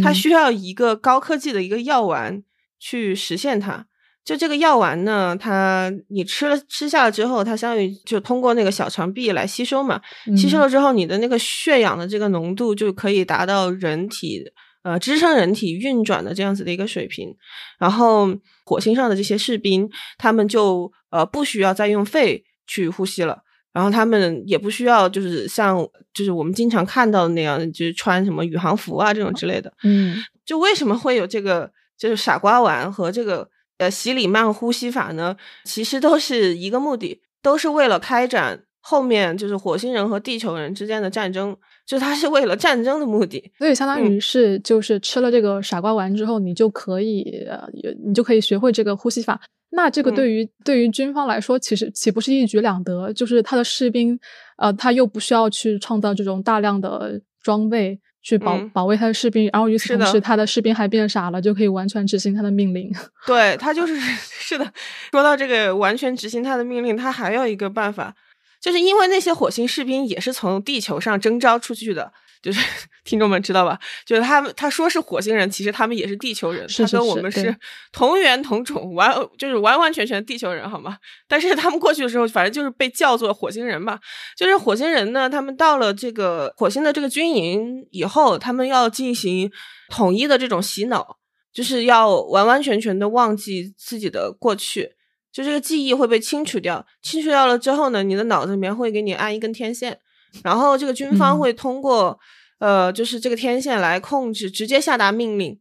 它需要一个高科技的一个药丸去实现它。就这个药丸呢，它你吃了吃下了之后，它相当于就通过那个小肠壁来吸收嘛，吸收了之后你的那个血氧的这个浓度就可以达到人体呃支撑人体运转的这样子的一个水平。然后火星上的这些士兵，他们就呃不需要再用肺去呼吸了，然后他们也不需要就是像就是我们经常看到的那样，就是穿什么宇航服啊这种之类的。嗯，就为什么会有这个就是傻瓜丸和这个呃洗礼慢呼吸法呢？其实都是一个目的，都是为了开展后面就是火星人和地球人之间的战争，就它是为了战争的目的。所以相当于是就是吃了这个傻瓜丸之后，你就可以、嗯、你就可以学会这个呼吸法。那这个对于、嗯、对于军方来说，其实岂不是一举两得？就是他的士兵，呃，他又不需要去创造这种大量的装备去保、嗯、保卫他的士兵，然后与此同时，他的士兵还变傻了，就可以完全执行他的命令。对，他就是是的。说到这个完全执行他的命令，他还有一个办法，就是因为那些火星士兵也是从地球上征召出去的，就是听众们知道吧，就是他们他说是火星人，其实他们也是地球人，是是是，他跟我们是同源同种，完就是完完全全地球人好吗？但是他们过去的时候反正就是被叫做火星人嘛。就是火星人呢，他们到了这个火星的这个军营以后，他们要进行统一的这种洗脑，就是要完完全全的忘记自己的过去，就这个记忆会被清除掉，清除掉了之后呢，你的脑子里面会给你按一根天线，然后这个军方会通过、嗯、呃，就是这个天线来控制，直接下达命令。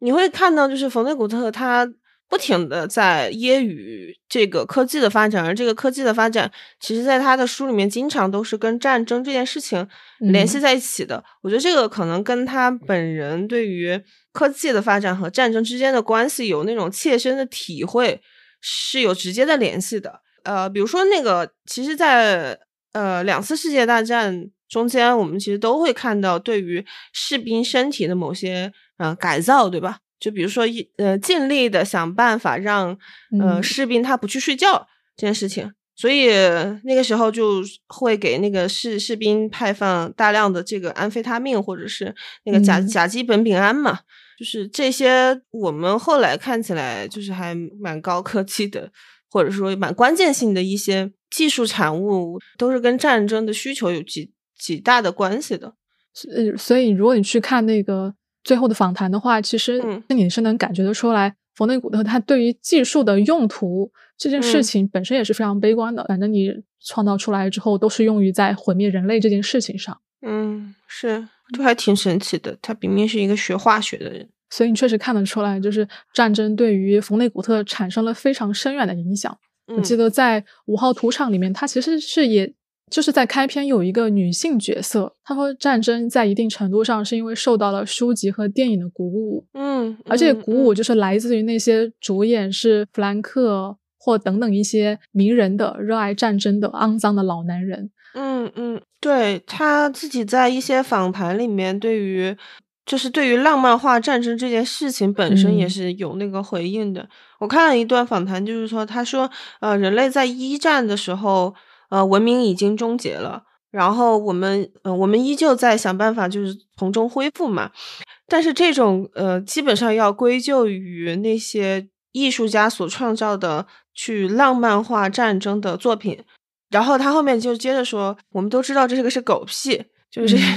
你会看到就是冯内古特他不停的在揶揄这个科技的发展，而这个科技的发展其实在他的书里面经常都是跟战争这件事情联系在一起的、嗯、我觉得这个可能跟他本人对于科技的发展和战争之间的关系有那种切身的体会，是有直接的联系的。呃，比如说那个其实在呃两次世界大战中间，我们其实都会看到对于士兵身体的某些呃改造，对吧？就比如说呃尽力的想办法让呃士兵他不去睡觉这件事情、嗯、所以那个时候就会给那个士士兵派放大量的这个安非他命，或者是那个甲、嗯、甲基苯丙胺嘛，就是这些我们后来看起来就是还蛮高科技的，或者说蛮关键性的一些技术产物，都是跟战争的需求有极极大的关系的。所以如果你去看那个最后的访谈的话，其实你是能感觉得出来、嗯、冯内古特他对于技术的用途这件事情本身也是非常悲观的、嗯、反正你创造出来之后都是用于在毁灭人类这件事情上。嗯，是，就还挺神奇的，他明明是一个学化学的人。所以你确实看得出来，就是战争对于冯内古特产生了非常深远的影响、嗯、我记得在五号屠场里面，他其实是也就是在开篇有一个女性角色，她说战争在一定程度上是因为受到了书籍和电影的鼓舞，嗯，而这个鼓舞就是来自于那些主演是弗兰克或等等一些名人的热爱战争的肮脏的老男人。嗯嗯，对，他自己在一些访谈里面对于就是对于浪漫化战争这件事情本身也是有那个回应的、嗯、我看了一段访谈，就是说他说呃，人类在一战的时候呃，文明已经终结了，然后我们呃，我们依旧在想办法就是从中恢复嘛，但是这种呃，基本上要归咎于那些艺术家所创造的去浪漫化战争的作品。然后他后面就接着说，我们都知道这个是狗屁，就是、嗯、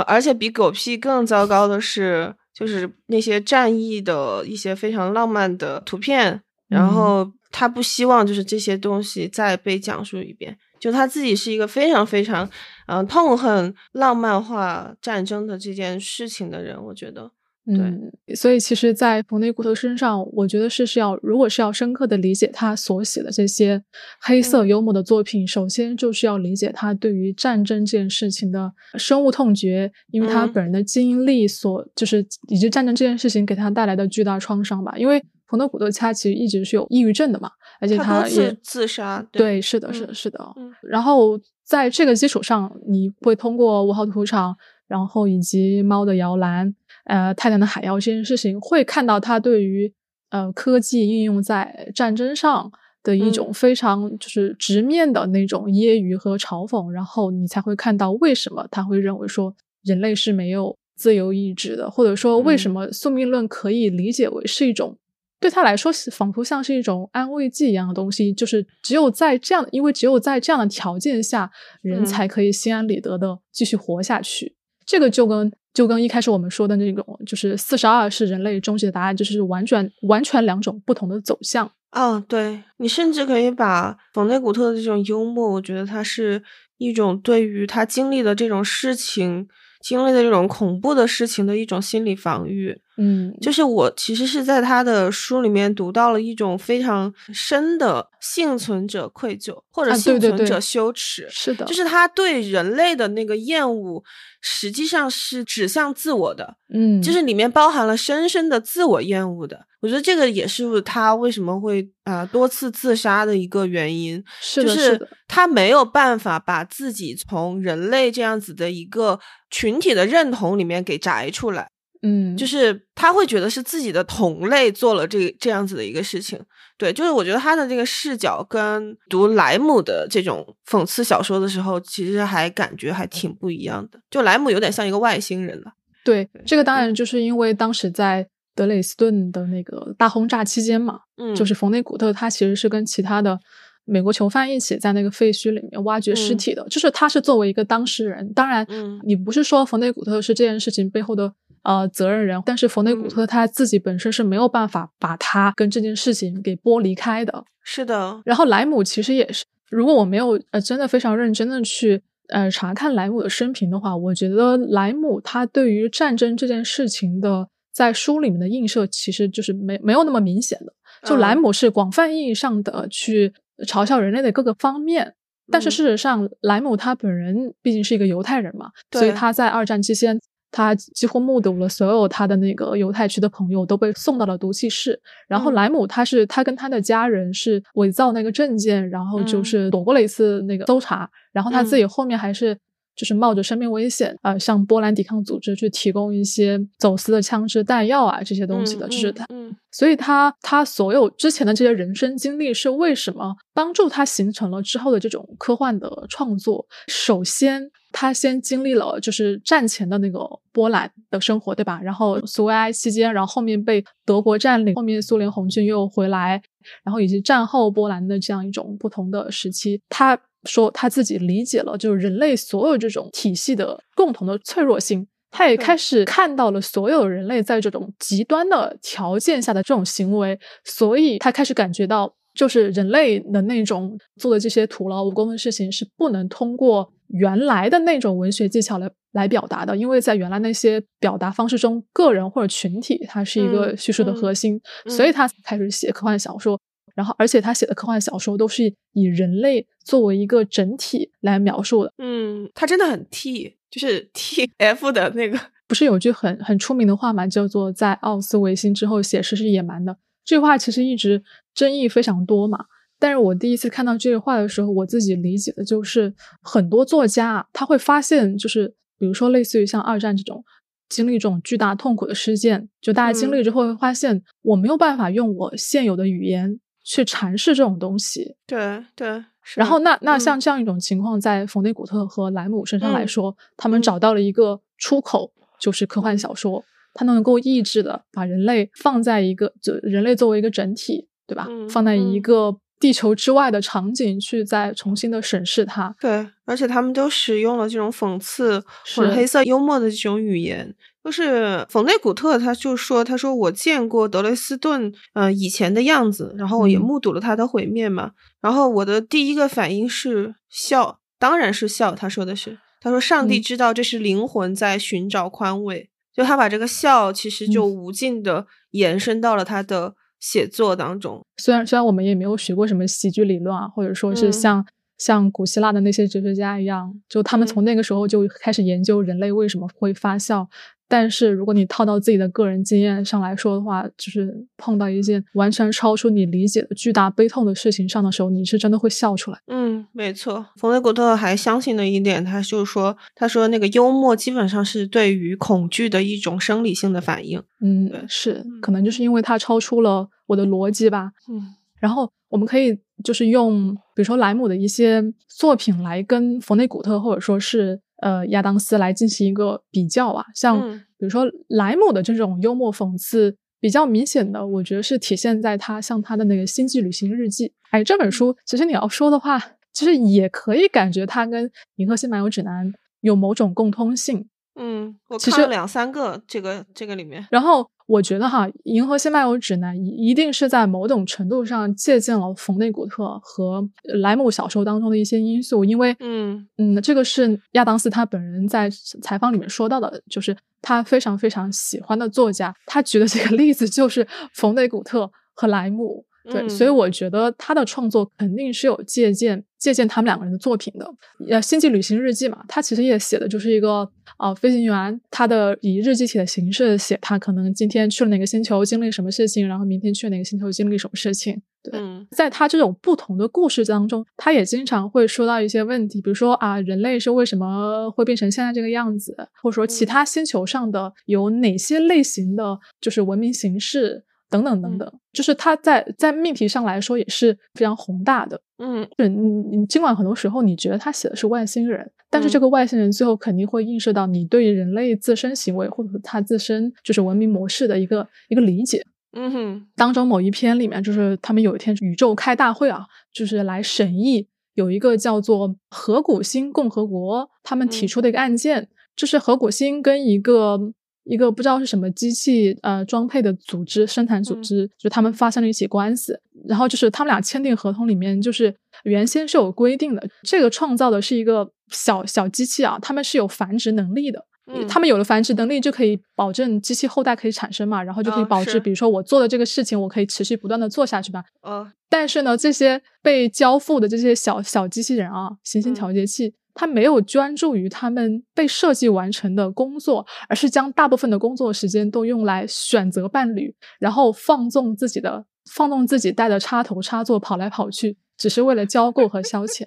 呃，而且比狗屁更糟糕的是，就是那些战役的一些非常浪漫的图片，然后他不希望就是这些东西再被讲述一遍。就他自己是一个非常非常嗯、呃、痛恨浪漫化战争的这件事情的人，我觉得。对、嗯，所以其实在冯内古特身上，我觉得是是要如果是要深刻的理解他所写的这些黑色幽默的作品、嗯、首先就是要理解他对于战争这件事情的深恶痛绝，因为他本人的经历所、嗯、就是以及战争这件事情给他带来的巨大创伤吧。因为冯内古特他其实一直是有抑郁症的嘛，而且他也自杀。 对, 对是的、嗯、是的是的、嗯、然后在这个基础上，你会通过五号屠场，然后以及猫的摇篮，呃，泰坦的海妖这件事情，会看到他对于呃科技应用在战争上的一种非常就是直面的那种揶揄和嘲讽、嗯、然后你才会看到为什么他会认为说人类是没有自由意志的，或者说为什么宿命论可以理解为是一种、嗯、对他来说仿佛像是一种安慰剂一样的东西，就是只有在这样因为只有在这样的条件下，人才可以心安理得的继续活下去、嗯、这个就跟就跟一开始我们说的那种就是四十二是人类终极的答案，就是完全完全两种不同的走向。哦，对，你甚至可以把冯内古特的这种幽默，我觉得它是一种对于他经历的这种事情，经历的这种恐怖的事情的一种心理防御。嗯，就是我其实是在他的书里面读到了一种非常深的幸存者愧疚，或者幸存者羞耻、啊、对对对，是的，就是他对人类的那个厌恶实际上是指向自我的，嗯，就是里面包含了深深的自我厌恶的。我觉得这个也是他为什么会啊、呃、多次自杀的一个原因，是的，就是他没有办法把自己从人类这样子的一个群体的认同里面给摘出来。嗯，就是他会觉得是自己的同类做了这这样子的一个事情。对，就是我觉得他的这个视角跟读莱姆的这种讽刺小说的时候其实还感觉还挺不一样的，就莱姆有点像一个外星人了。对，这个当然就是因为当时在德累斯顿的那个大轰炸期间嘛，嗯，就是冯内古特他其实是跟其他的美国囚犯一起在那个废墟里面挖掘尸体的，嗯，就是他是作为一个当事人，当然，嗯，你不是说冯内古特是这件事情背后的呃，责任人，但是冯内古特他自己本身是没有办法把他跟这件事情给剥离开的。是的。然后莱姆其实也是，如果我没有呃真的非常认真的去呃查看莱姆的生平的话，我觉得莱姆他对于战争这件事情的在书里面的映射其实就是没没有那么明显的。就莱姆是广泛意义上的去嘲笑人类的各个方面。但是事实上，嗯，莱姆他本人毕竟是一个犹太人嘛，所以他在二战期间他几乎目睹了所有他的那个犹太区的朋友都被送到了毒气室，然后莱姆他是他跟他的家人是伪造那个证件，然后就是躲过了一次那个搜查，嗯，然后他自己后面还是就是冒着生命危险，嗯，呃，向波兰抵抗组织去提供一些走私的枪支弹药啊这些东西的，嗯，就是他，嗯嗯，所以他他所有之前的这些人生经历是为什么帮助他形成了之后的这种科幻的创作。首先他先经历了就是战前的那个波兰的生活，对吧？然后苏维埃期间，然后后面被德国占领，后面苏联红军又回来，然后以及战后波兰的这样一种不同的时期，他说他自己理解了就是人类所有这种体系的共同的脆弱性，他也开始看到了所有人类在这种极端的条件下的这种行为，所以他开始感觉到就是人类的那种做的这些徒劳无功的事情是不能通过原来的那种文学技巧来来表达的，因为在原来那些表达方式中，个人或者群体它是一个叙述的核心，嗯嗯，所以他开始写科幻小说，然后而且他写的科幻小说都是以人类作为一个整体来描述的。嗯，他真的很 T， 就是 T F 的那个，不是有句很很出名的话嘛，叫做在奥斯维辛之后写诗是野蛮的，这句话其实一直争议非常多嘛。但是我第一次看到这句话的时候，我自己理解的就是很多作家他会发现，就是比如说类似于像二战这种经历这种巨大痛苦的事件，就大家经历之后会发现，嗯，我没有办法用我现有的语言去阐释这种东西。对对。然后那那像这样一种情况，在冯内古特和莱姆身上来说，嗯，他们找到了一个出口，就是科幻小说，它能够抑制的把人类放在一个就人类作为一个整体，对吧，嗯，放在一个地球之外的场景去再重新的审视它。对，而且他们都使用了这种讽刺或者黑色幽默的这种语言。就是冯内古特他就说，他说我见过德累斯顿呃以前的样子，然后我也目睹了他的毁灭嘛，嗯，然后我的第一个反应是笑，当然是笑，他说的是，他说上帝知道这是灵魂在寻找宽慰，嗯，就他把这个笑其实就无尽的延伸到了他的写作当中。虽然虽然我们也没有学过什么喜剧理论啊，或者说是像，嗯，像古希腊的那些哲学家一样，就他们从那个时候就开始研究人类为什么会发笑，嗯，但是如果你套到自己的个人经验上来说的话，就是碰到一件完全超出你理解的巨大悲痛的事情上的时候，你是真的会笑出来。嗯，没错。冯内古特还相信的一点，他就是说，他说那个幽默基本上是对于恐惧的一种生理性的反应。嗯，是，可能就是因为它超出了我的逻辑吧。嗯，然后我们可以就是用比如说莱姆的一些作品来跟冯内古特或者说是呃亚当斯来进行一个比较啊，像比如说莱姆的这种幽默讽刺比较明显的，我觉得是体现在他像他的那个《星际旅行日记》，哎，这本书其实你要说的话，其实也可以感觉他跟《银河系漫游指南》有某种共通性。嗯，我看了两三个这个这个里面，然后我觉得哈，《银河系漫游指南》一定是在某种程度上借鉴了冯内古特和莱姆小说当中的一些因素，因为嗯嗯，这个是亚当斯他本人在采访里面说到的，就是他非常非常喜欢的作家，他举的这个例子就是冯内古特和莱姆。对，嗯，所以我觉得他的创作肯定是有借鉴借鉴他们两个人的作品的。呃，《星际旅行日记》嘛，他其实也写的就是一个呃飞行员，他的以日记体的形式写他可能今天去了哪个星球经历什么事情，然后明天去哪个星球经历什么事情，对，嗯、在他这种不同的故事当中，他也经常会说到一些问题，比如说啊，人类是为什么会变成现在这个样子，或者说其他星球上的有哪些类型的就是文明形式等等等等，嗯、就是他在在命题上来说也是非常宏大的。嗯，就是你你尽管很多时候你觉得他写的是外星人，但是这个外星人最后肯定会映射到你对人类自身行为或者他自身就是文明模式的一个一个理解。嗯哼，当中某一篇里面，就是他们有一天宇宙开大会啊，就是来审议有一个叫做河谷星共和国他们提出的一个案件，嗯、就是河谷星跟一个一个不知道是什么机器呃装配的组织生产组织，嗯、就他们发生了一起官司，然后就是他们俩签订合同里面就是原先是有规定的，这个创造的是一个小小机器啊，他们是有繁殖能力的。他们有了繁殖能力就可以保证机器后代可以产生嘛，然后就可以保证，哦、比如说我做的这个事情我可以持续不断的做下去吧。哦、但是呢这些被交付的这些小小机器人啊，行星调节器，嗯、它没有专注于他们被设计完成的工作，而是将大部分的工作时间都用来选择伴侣，然后放纵自己的放纵自己带着插头插座跑来跑去，只是为了交媾和消遣，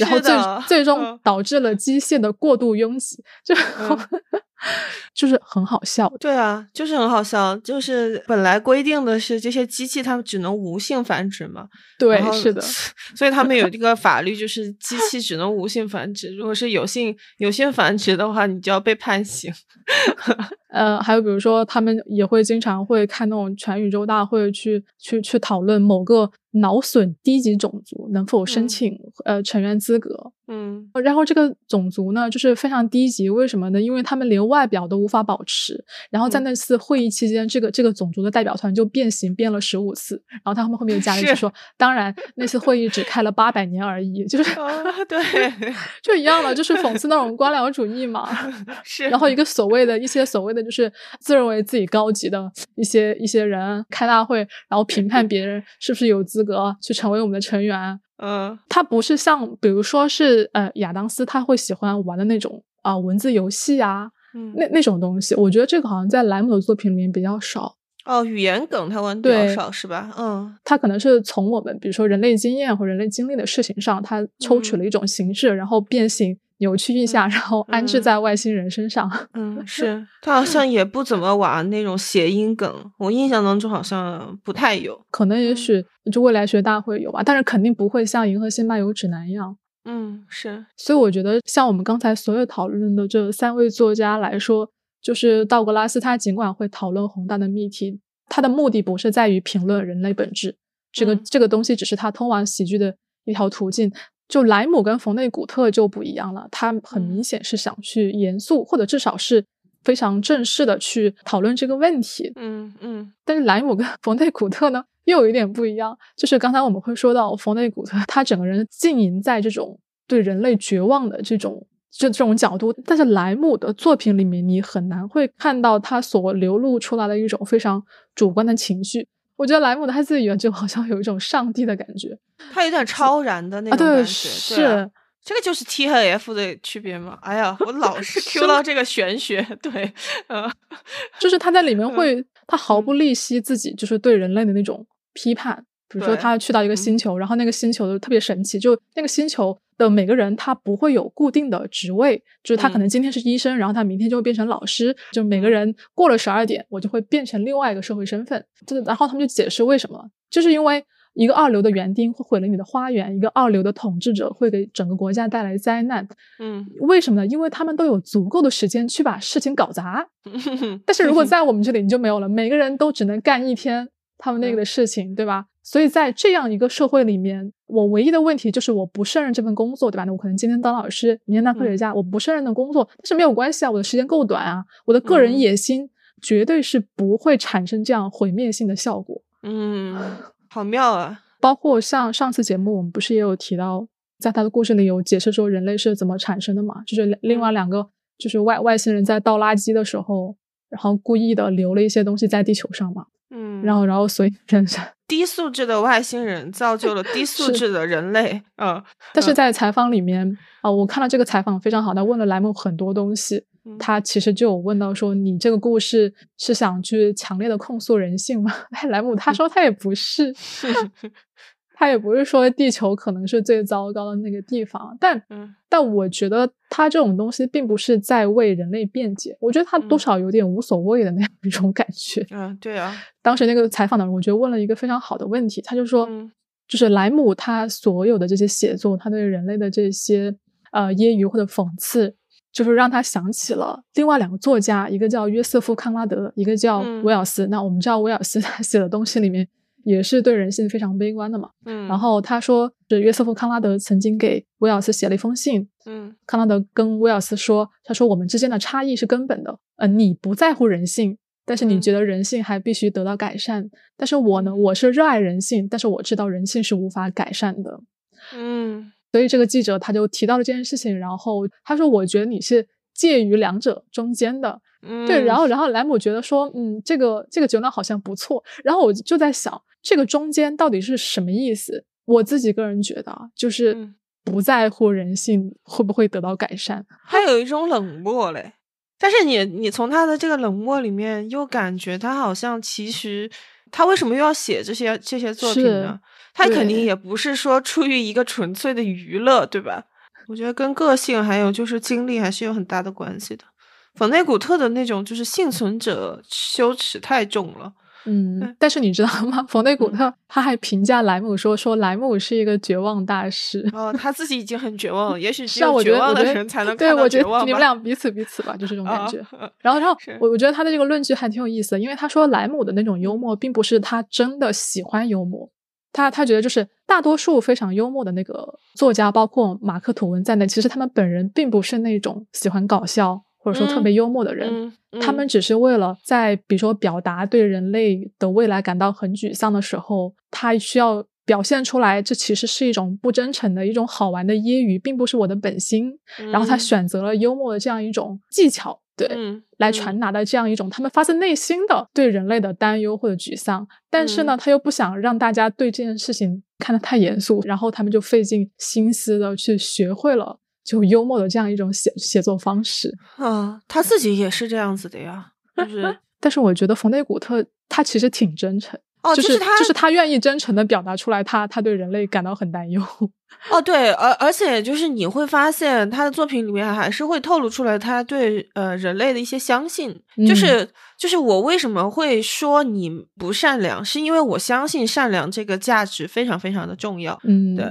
然后最最终导致了机械的过度拥挤，就、嗯、就是很好笑。对啊，就是很好笑，就是本来规定的是这些机器它们只能无性繁殖嘛，对，是的，所以他们有这个法律，就是机器只能无性繁殖，如果是有性有性繁殖的话，你就要被判刑。呃，还有比如说，他们也会经常会看那种全宇宙大会去，去去去讨论某个脑损低级种族能否申请，嗯、呃成员资格。嗯，然后这个种族呢，就是非常低级，为什么呢？因为他们连外表都无法保持。然后在那次会议期间，这个这个种族的代表团就变形变了十五次。然后他们后面又加了一句说，当然那次会议只开了八百年而已，就是、哦、对，就一样了，就是讽刺那种官僚主义嘛。是，然后一个所谓的一些所谓的。就是自认为自己高级的一些一些人开大会，然后评判别人是不是有资格去成为我们的成员。嗯，他不是像比如说是呃亚当斯他会喜欢玩的那种啊、呃、文字游戏啊，嗯、那那种东西，我觉得这个好像在莱姆的作品里面比较少。哦，语言梗他玩比较少是吧？嗯，他可能是从我们比如说人类经验或人类经历的事情上，他抽取了一种形式，嗯、然后变形。扭曲一下，嗯、然后安置在外星人身上。嗯，是他好像也不怎么玩那种谐音梗，我印象当中好像不太有，可能也许就未来学大会有吧，但是肯定不会像《银河系漫游指南》一样。嗯，是。所以我觉得，像我们刚才所有讨论的这三位作家来说，就是道格拉斯，他尽管会讨论宏大的命题，他的目的不是在于评论人类本质，这个、嗯、这个东西只是他通往喜剧的一条途径。就莱姆跟冯内古特就不一样了，他很明显是想去严肃，或者至少是非常正式的去讨论这个问题。嗯嗯。但是莱姆跟冯内古特呢，又有一点不一样，就是刚才我们会说到冯内古特，他整个人浸淫在这种对人类绝望的这种这这种角度，但是莱姆的作品里面，你很难会看到他所流露出来的一种非常主观的情绪。我觉得莱姆他自己原就好像有一种上帝的感觉，他有点超然的那种感觉。啊、对，是对、啊、这个就是 T 和 F 的区别吗？哎呀，我老是 Q 到这个玄学，对，呃，就是他在里面会，嗯、他毫不吝惜自己就是对人类的那种批判。比如说，他去到一个星球，然后那个星球特别神奇，就那个星球的每个人他不会有固定的职位，就是他可能今天是医生，嗯、然后他明天就会变成老师，就每个人过了十二点，我就会变成另外一个社会身份。就是，然后他们就解释为什么，就是因为一个二流的园丁会毁了你的花园，一个二流的统治者会给整个国家带来灾难。嗯，为什么呢？因为他们都有足够的时间去把事情搞砸，但是如果在我们这里你就没有了，每个人都只能干一天他们那个的事情，嗯、对吧？所以在这样一个社会里面，我唯一的问题就是我不胜任这份工作，对吧？我可能今天当老师，明天当科学家，嗯、我不胜任的工作，但是没有关系啊，我的时间够短啊，我的个人野心绝对是不会产生这样毁灭性的效果。嗯，好妙啊！包括像上次节目我们不是也有提到，在他的故事里有解释说人类是怎么产生的嘛？就是另外两个就是外外星人在倒垃圾的时候，然后故意的留了一些东西在地球上嘛。嗯，然后然后所以人低素质的外星人造就了低素质的人类。嗯，但是在采访里面啊、呃，我看到这个采访非常好，他问了莱姆很多东西，他其实就有问到说，你这个故事是想去强烈的控诉人性吗？哎，莱姆他说他也不是，他也不是说地球可能是最糟糕的那个地方，但、嗯、但我觉得他这种东西并不是在为人类辩解，我觉得他多少有点无所谓的那样一种感觉。嗯，对啊。当时那个采访的人，我觉得问了一个非常好的问题，他就说、嗯、就是莱姆他所有的这些写作，他对人类的这些呃揶揄或者讽刺，就是让他想起了另外两个作家，一个叫约瑟夫·康拉德，一个叫威尔斯、嗯、那我们知道威尔斯他写的东西里面也是对人性非常悲观的嘛。嗯，然后他说是约瑟夫·康拉德曾经给威尔斯写了一封信。嗯，康拉德跟威尔斯说，他说我们之间的差异是根本的，呃，你不在乎人性，但是你觉得人性还必须得到改善、嗯、但是我呢，我是热爱人性，但是我知道人性是无法改善的。嗯，所以这个记者他就提到了这件事情，然后他说我觉得你是介于两者中间的。嗯，对，然后然后莱姆觉得说嗯，这个这个酒脑好像不错，然后我就在想这个中间到底是什么意思。我自己个人觉得啊，就是不在乎人性会不会得到改善，他有一种冷漠嘞。但是你你从他的这个冷漠里面又感觉他好像，其实他为什么又要写这些这些作品呢？他肯定也不是说出于一个纯粹的娱乐，对吧？我觉得跟个性还有就是经历还是有很大的关系的。冯内古特的那种就是幸存者羞耻太重了。嗯，但是你知道吗？冯内古特他还评价莱姆说、嗯、说莱姆是一个绝望大师。哦，他自己已经很绝望了，也许只有绝望的人才能看到绝望吧。对，我觉得你们俩彼此彼此吧，就是这种感觉。哦、然后，然后我我觉得他的这个论据还挺有意思的，因为他说莱姆的那种幽默，并不是他真的喜欢幽默，他他觉得就是大多数非常幽默的那个作家，包括马克吐温在内，其实他们本人并不是那种喜欢搞笑。或者说特别幽默的人、嗯嗯嗯、他们只是为了在比如说表达对人类的未来感到很沮丧的时候，他需要表现出来这其实是一种不真诚的一种好玩的揶揄，并不是我的本心、嗯、然后他选择了幽默的这样一种技巧，对、嗯、来传达的这样一种他们发自内心的对人类的担忧或者沮丧，但是呢、嗯、他又不想让大家对这件事情看得太严肃，然后他们就费尽心思的去学会了就幽默的这样一种写写作方式啊，他自己也是这样子的呀，就是。但是我觉得冯内古特他其实挺真诚，哦，就是、就是、他就是他愿意真诚的表达出来他，他他对人类感到很担忧。哦，对，而而且就是你会发现他的作品里面还是会透露出来他对呃人类的一些相信，就是、嗯、就是我为什么会说你不善良，是因为我相信善良这个价值非常非常的重要，嗯，对。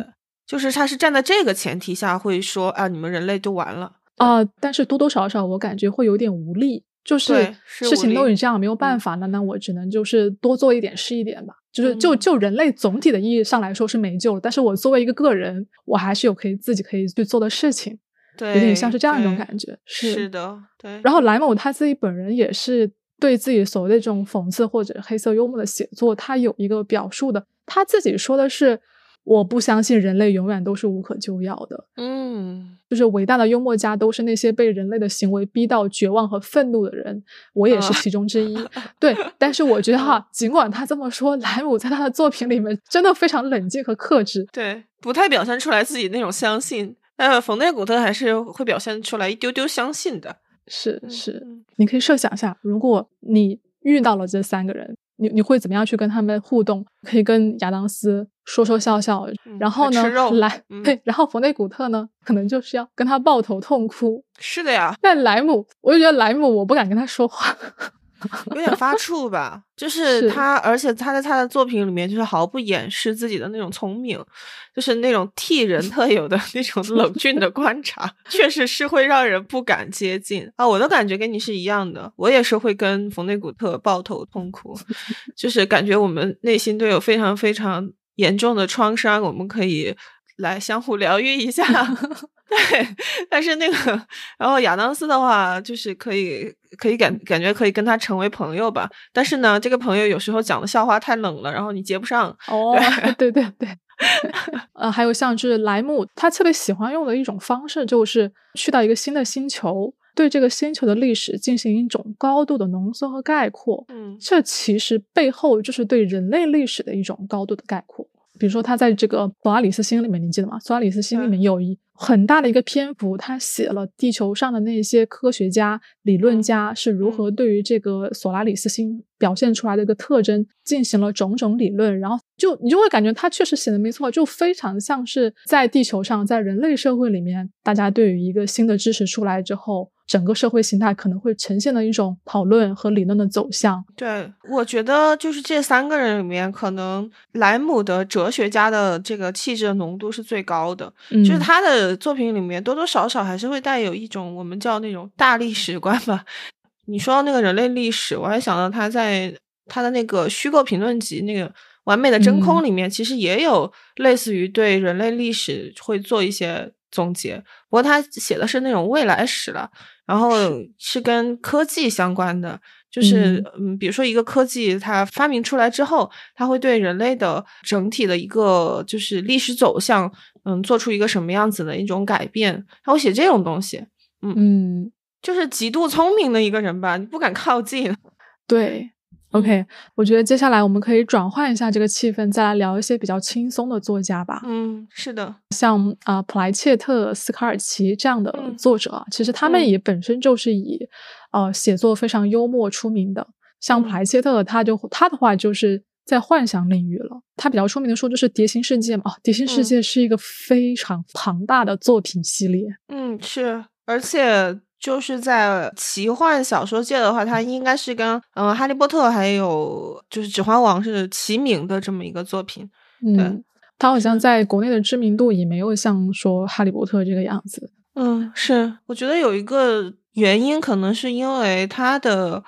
就是他是站在这个前提下会说啊，你们人类都完了啊、呃，但是多多少少我感觉会有点无力，就是事情都已经这样没有办法了、嗯、那我只能就是多做一点是一点吧，就是就就人类总体的意义上来说是没救了、嗯、但是我作为一个个人我还是有可以自己可以去做的事情，对，有点像是这样一种感觉， 是, 是的，对。然后莱姆他自己本人也是对自己所谓的这种讽刺或者黑色幽默的写作他有一个表述的，他自己说的是我不相信人类永远都是无可救药的，嗯，就是伟大的幽默家都是那些被人类的行为逼到绝望和愤怒的人，我也是其中之一、啊、对。但是我觉得哈、啊，尽管他这么说，莱姆在他的作品里面真的非常冷静和克制，对，不太表现出来自己那种相信，但冯内古特还是会表现出来一丢丢相信的，是是、嗯、你可以设想一下，如果你遇到了这三个人，你你会怎么样去跟他们互动？可以跟亚当斯说说笑笑，嗯、然后呢，来、嗯，对，然后冯内古特呢，可能就是要跟他抱头痛哭。是的呀。但莱姆，我就觉得莱姆，我不敢跟他说话，有点发怵吧。就是他，而且他在他的作品里面，就是毫不掩饰自己的那种聪明，就是那种替人特有的那种冷峻的观察，确实是会让人不敢接近啊！我的感觉跟你是一样的，我也是会跟冯内古特抱头痛哭，就是感觉我们内心都有非常非常严重的创伤，我们可以来相互疗愈一下。对，但是那个，然后亚当斯的话，就是可以可以感感觉可以跟他成为朋友吧，但是呢，这个朋友有时候讲的笑话太冷了，然后你接不上。哦，对对对。呃，还有像是莱姆，他特别喜欢用的一种方式就是去到一个新的星球，对这个星球的历史进行一种高度的浓缩和概括。嗯，这其实背后就是对人类历史的一种高度的概括。比如说他在这个索阿里斯星里面，你记得吗？索阿里斯星里面有一很大的一个篇幅，他写了地球上的那些科学家理论家是如何对于这个索阿里斯星表现出来的一个特征进行了种种理论，然后就你就会感觉他确实写的没错，就非常像是在地球上，在人类社会里面，大家对于一个新的知识出来之后，整个社会形态可能会呈现的一种讨论和理论的走向。对，我觉得就是这三个人里面，可能莱姆的哲学家的这个气质的浓度是最高的、嗯、就是他的作品里面多多少少还是会带有一种我们叫那种大历史观吧。你说到那个人类历史，我还想到他在他的那个虚构评论集那个完美的真空里面、嗯、其实也有类似于对人类历史会做一些总结，不过他写的是那种未来史了，然后是跟科技相关的，就是嗯，比如说一个科技它发明出来之后，它会对人类的整体的一个就是历史走向嗯，做出一个什么样子的一种改变，他会写这种东西。 嗯, 嗯就是极度聪明的一个人吧，你不敢靠近。对， OK， 我觉得接下来我们可以转换一下这个气氛，再来聊一些比较轻松的作家吧。嗯，是的，像啊、呃、普莱切特、斯卡尔奇这样的作者、嗯、其实他们也本身就是以、嗯、呃写作非常幽默出名的。像普莱切特他就他的话就是在幻想领域了，他比较出名的书就是蝶形世界嘛、哦、蝶形世界是一个非常庞大的作品系列。嗯，是，而且就是在奇幻小说界的话，它应该是跟嗯《哈利波特》还有就是《指环王》是齐名的这么一个作品。对，嗯，它好像在国内的知名度也没有像说《哈利波特》这个样子。嗯，是，我觉得有一个原因可能是因为它的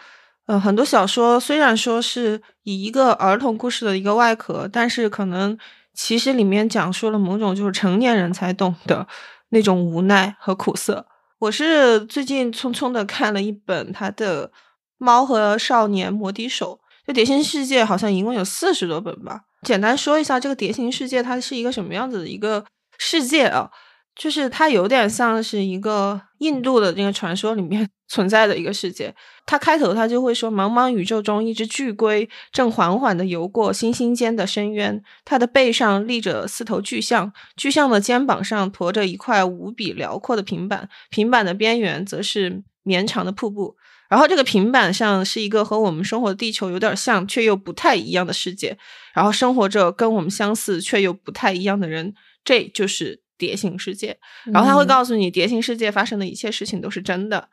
呃很多小说虽然说是以一个儿童故事的一个外壳，但是可能其实里面讲述了某种就是成年人才懂的那种无奈和苦涩。我是最近匆匆的看了一本他的《猫和少年魔笛手》，就蝶形世界好像一共有四十多本吧。简单说一下这个蝶形世界它是一个什么样子的一个世界啊，就是它有点像是一个印度的这个传说里面存在的一个世界。它开头它就会说，茫茫宇宙中一只巨龟正缓缓地游过星星间的深渊，它的背上立着四头巨象，巨象的肩膀上驮着一块无比辽阔的平板，平板的边缘则是绵长的瀑布。然后这个平板上是一个和我们生活的地球有点像却又不太一样的世界，然后生活着跟我们相似却又不太一样的人，这就是蝶形世界。然后他会告诉你，蝶形世界发生的一切事情都是真的。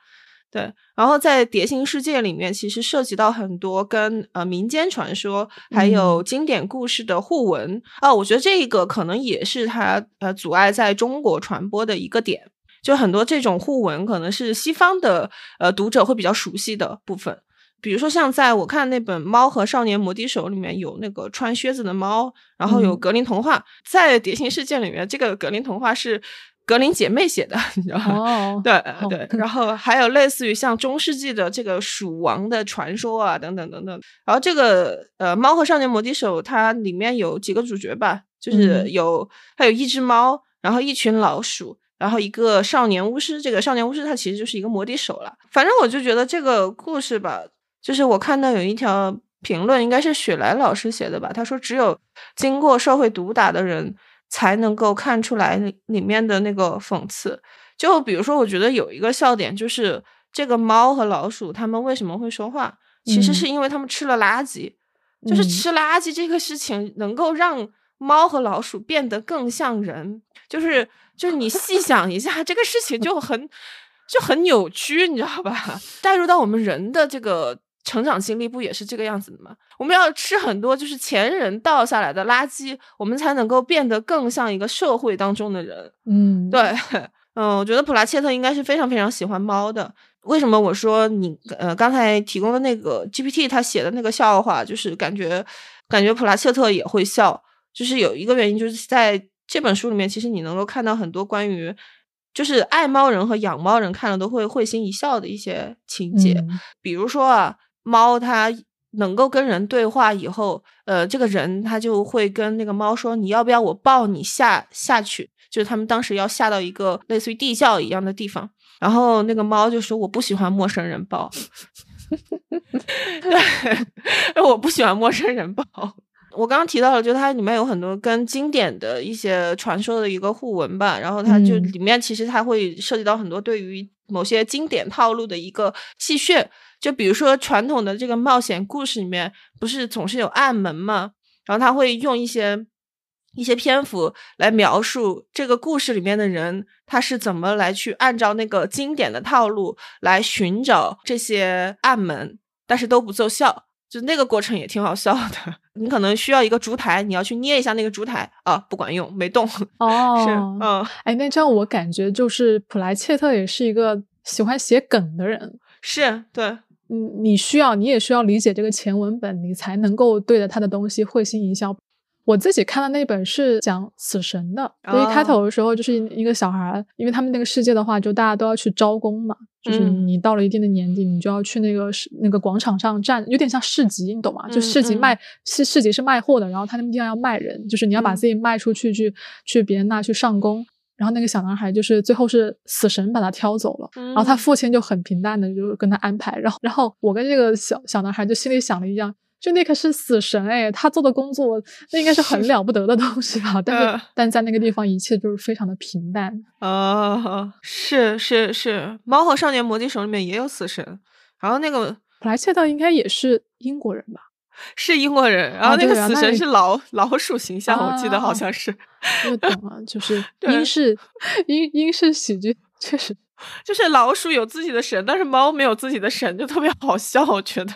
对，然后在蝶形世界里面其实涉及到很多跟呃民间传说还有经典故事的互文、嗯、啊，我觉得这个可能也是它呃阻碍在中国传播的一个点，就很多这种互文可能是西方的呃读者会比较熟悉的部分。比如说像在我看那本《猫和少年魔笛手》里面有那个穿靴子的猫，然后有格林童话、嗯、在蝶形世界里面这个格林童话是格林姐妹写的，你知道吗？哦、对对、哦、然后还有类似于像中世纪的这个鼠王的传说啊等等等等。然后这个呃《猫和少年魔笛手》它里面有几个主角吧，就是有它、嗯、有一只猫，然后一群老鼠，然后一个少年巫师，这个少年巫师他其实就是一个魔笛手了。反正我就觉得这个故事吧，就是我看到有一条评论应该是雪莱老师写的吧，他说只有经过社会毒打的人才能够看出来里面的那个讽刺。就比如说我觉得有一个笑点，就是这个猫和老鼠他们为什么会说话，其实是因为他们吃了垃圾、嗯、就是吃垃圾这个事情能够让猫和老鼠变得更像人，就是就是你细想一下这个事情就很就很扭曲，你知道吧？带入到我们人的这个成长经历不也是这个样子的吗？我们要吃很多就是前人倒下来的垃圾，我们才能够变得更像一个社会当中的人。嗯，对，嗯，我觉得普拉切特应该是非常非常喜欢猫的。为什么我说你呃刚才提供的那个 G P T 他写的那个笑话，就是感觉感觉普拉切特也会笑，就是有一个原因就是在这本书里面，其实你能够看到很多关于就是爱猫人和养猫人看了都会会心一笑的一些情节。嗯、比如说啊。猫它能够跟人对话以后，呃，这个人他就会跟那个猫说：“你要不要我抱你下下去？”就是他们当时要下到一个类似于地窖一样的地方，然后那个猫就说我不喜欢陌生人抱对，我不喜欢陌生人抱。我刚刚提到了，就它里面有很多跟经典的一些传说的一个互文吧，然后它就里面其实它会涉及到很多对于某些经典套路的一个戏谑，就比如说传统的这个冒险故事里面不是总是有暗门吗？然后它会用一些一些篇幅来描述这个故事里面的人他是怎么来去按照那个经典的套路来寻找这些暗门，但是都不奏效，就那个过程也挺好笑的。你可能需要一个烛台，你要去捏一下那个烛台啊，不管用，没动。哦，是，嗯，哎，那这样我感觉就是普莱切特也是一个喜欢写梗的人，是对，你你需要，你也需要理解这个前文本，你才能够对着他的东西会心一笑。我自己看的那本是讲死神的，所以开头的时候就是一个小孩，因为他们那个世界的话，就大家都要去招工嘛，就是你到了一定的年纪，你就要去那个那个广场上站，有点像市集，你懂吗？就市集卖市市集是卖货的，然后他那地方要卖人，就是你要把自己卖出去，去去别人那去上工。然后那个小男孩就是最后是死神把他挑走了，然后他父亲就很平淡的就跟他安排，然后然后我跟这个小小男孩就心里想了一样。就那可是死神哎，他做的工作那应该是很了不得的东西吧，但是、呃、但在那个地方一切就是非常的平淡啊、呃，是是是，猫和少年魔笛手里面也有死神，然后那个普莱切特应该也是英国人吧，是英国人，然后那个死神是老、啊啊、老鼠形象、啊、我记得好像是，我懂了，就是英式英英式喜剧确实就是老鼠有自己的神，但是猫没有自己的神，就特别好笑，我觉得。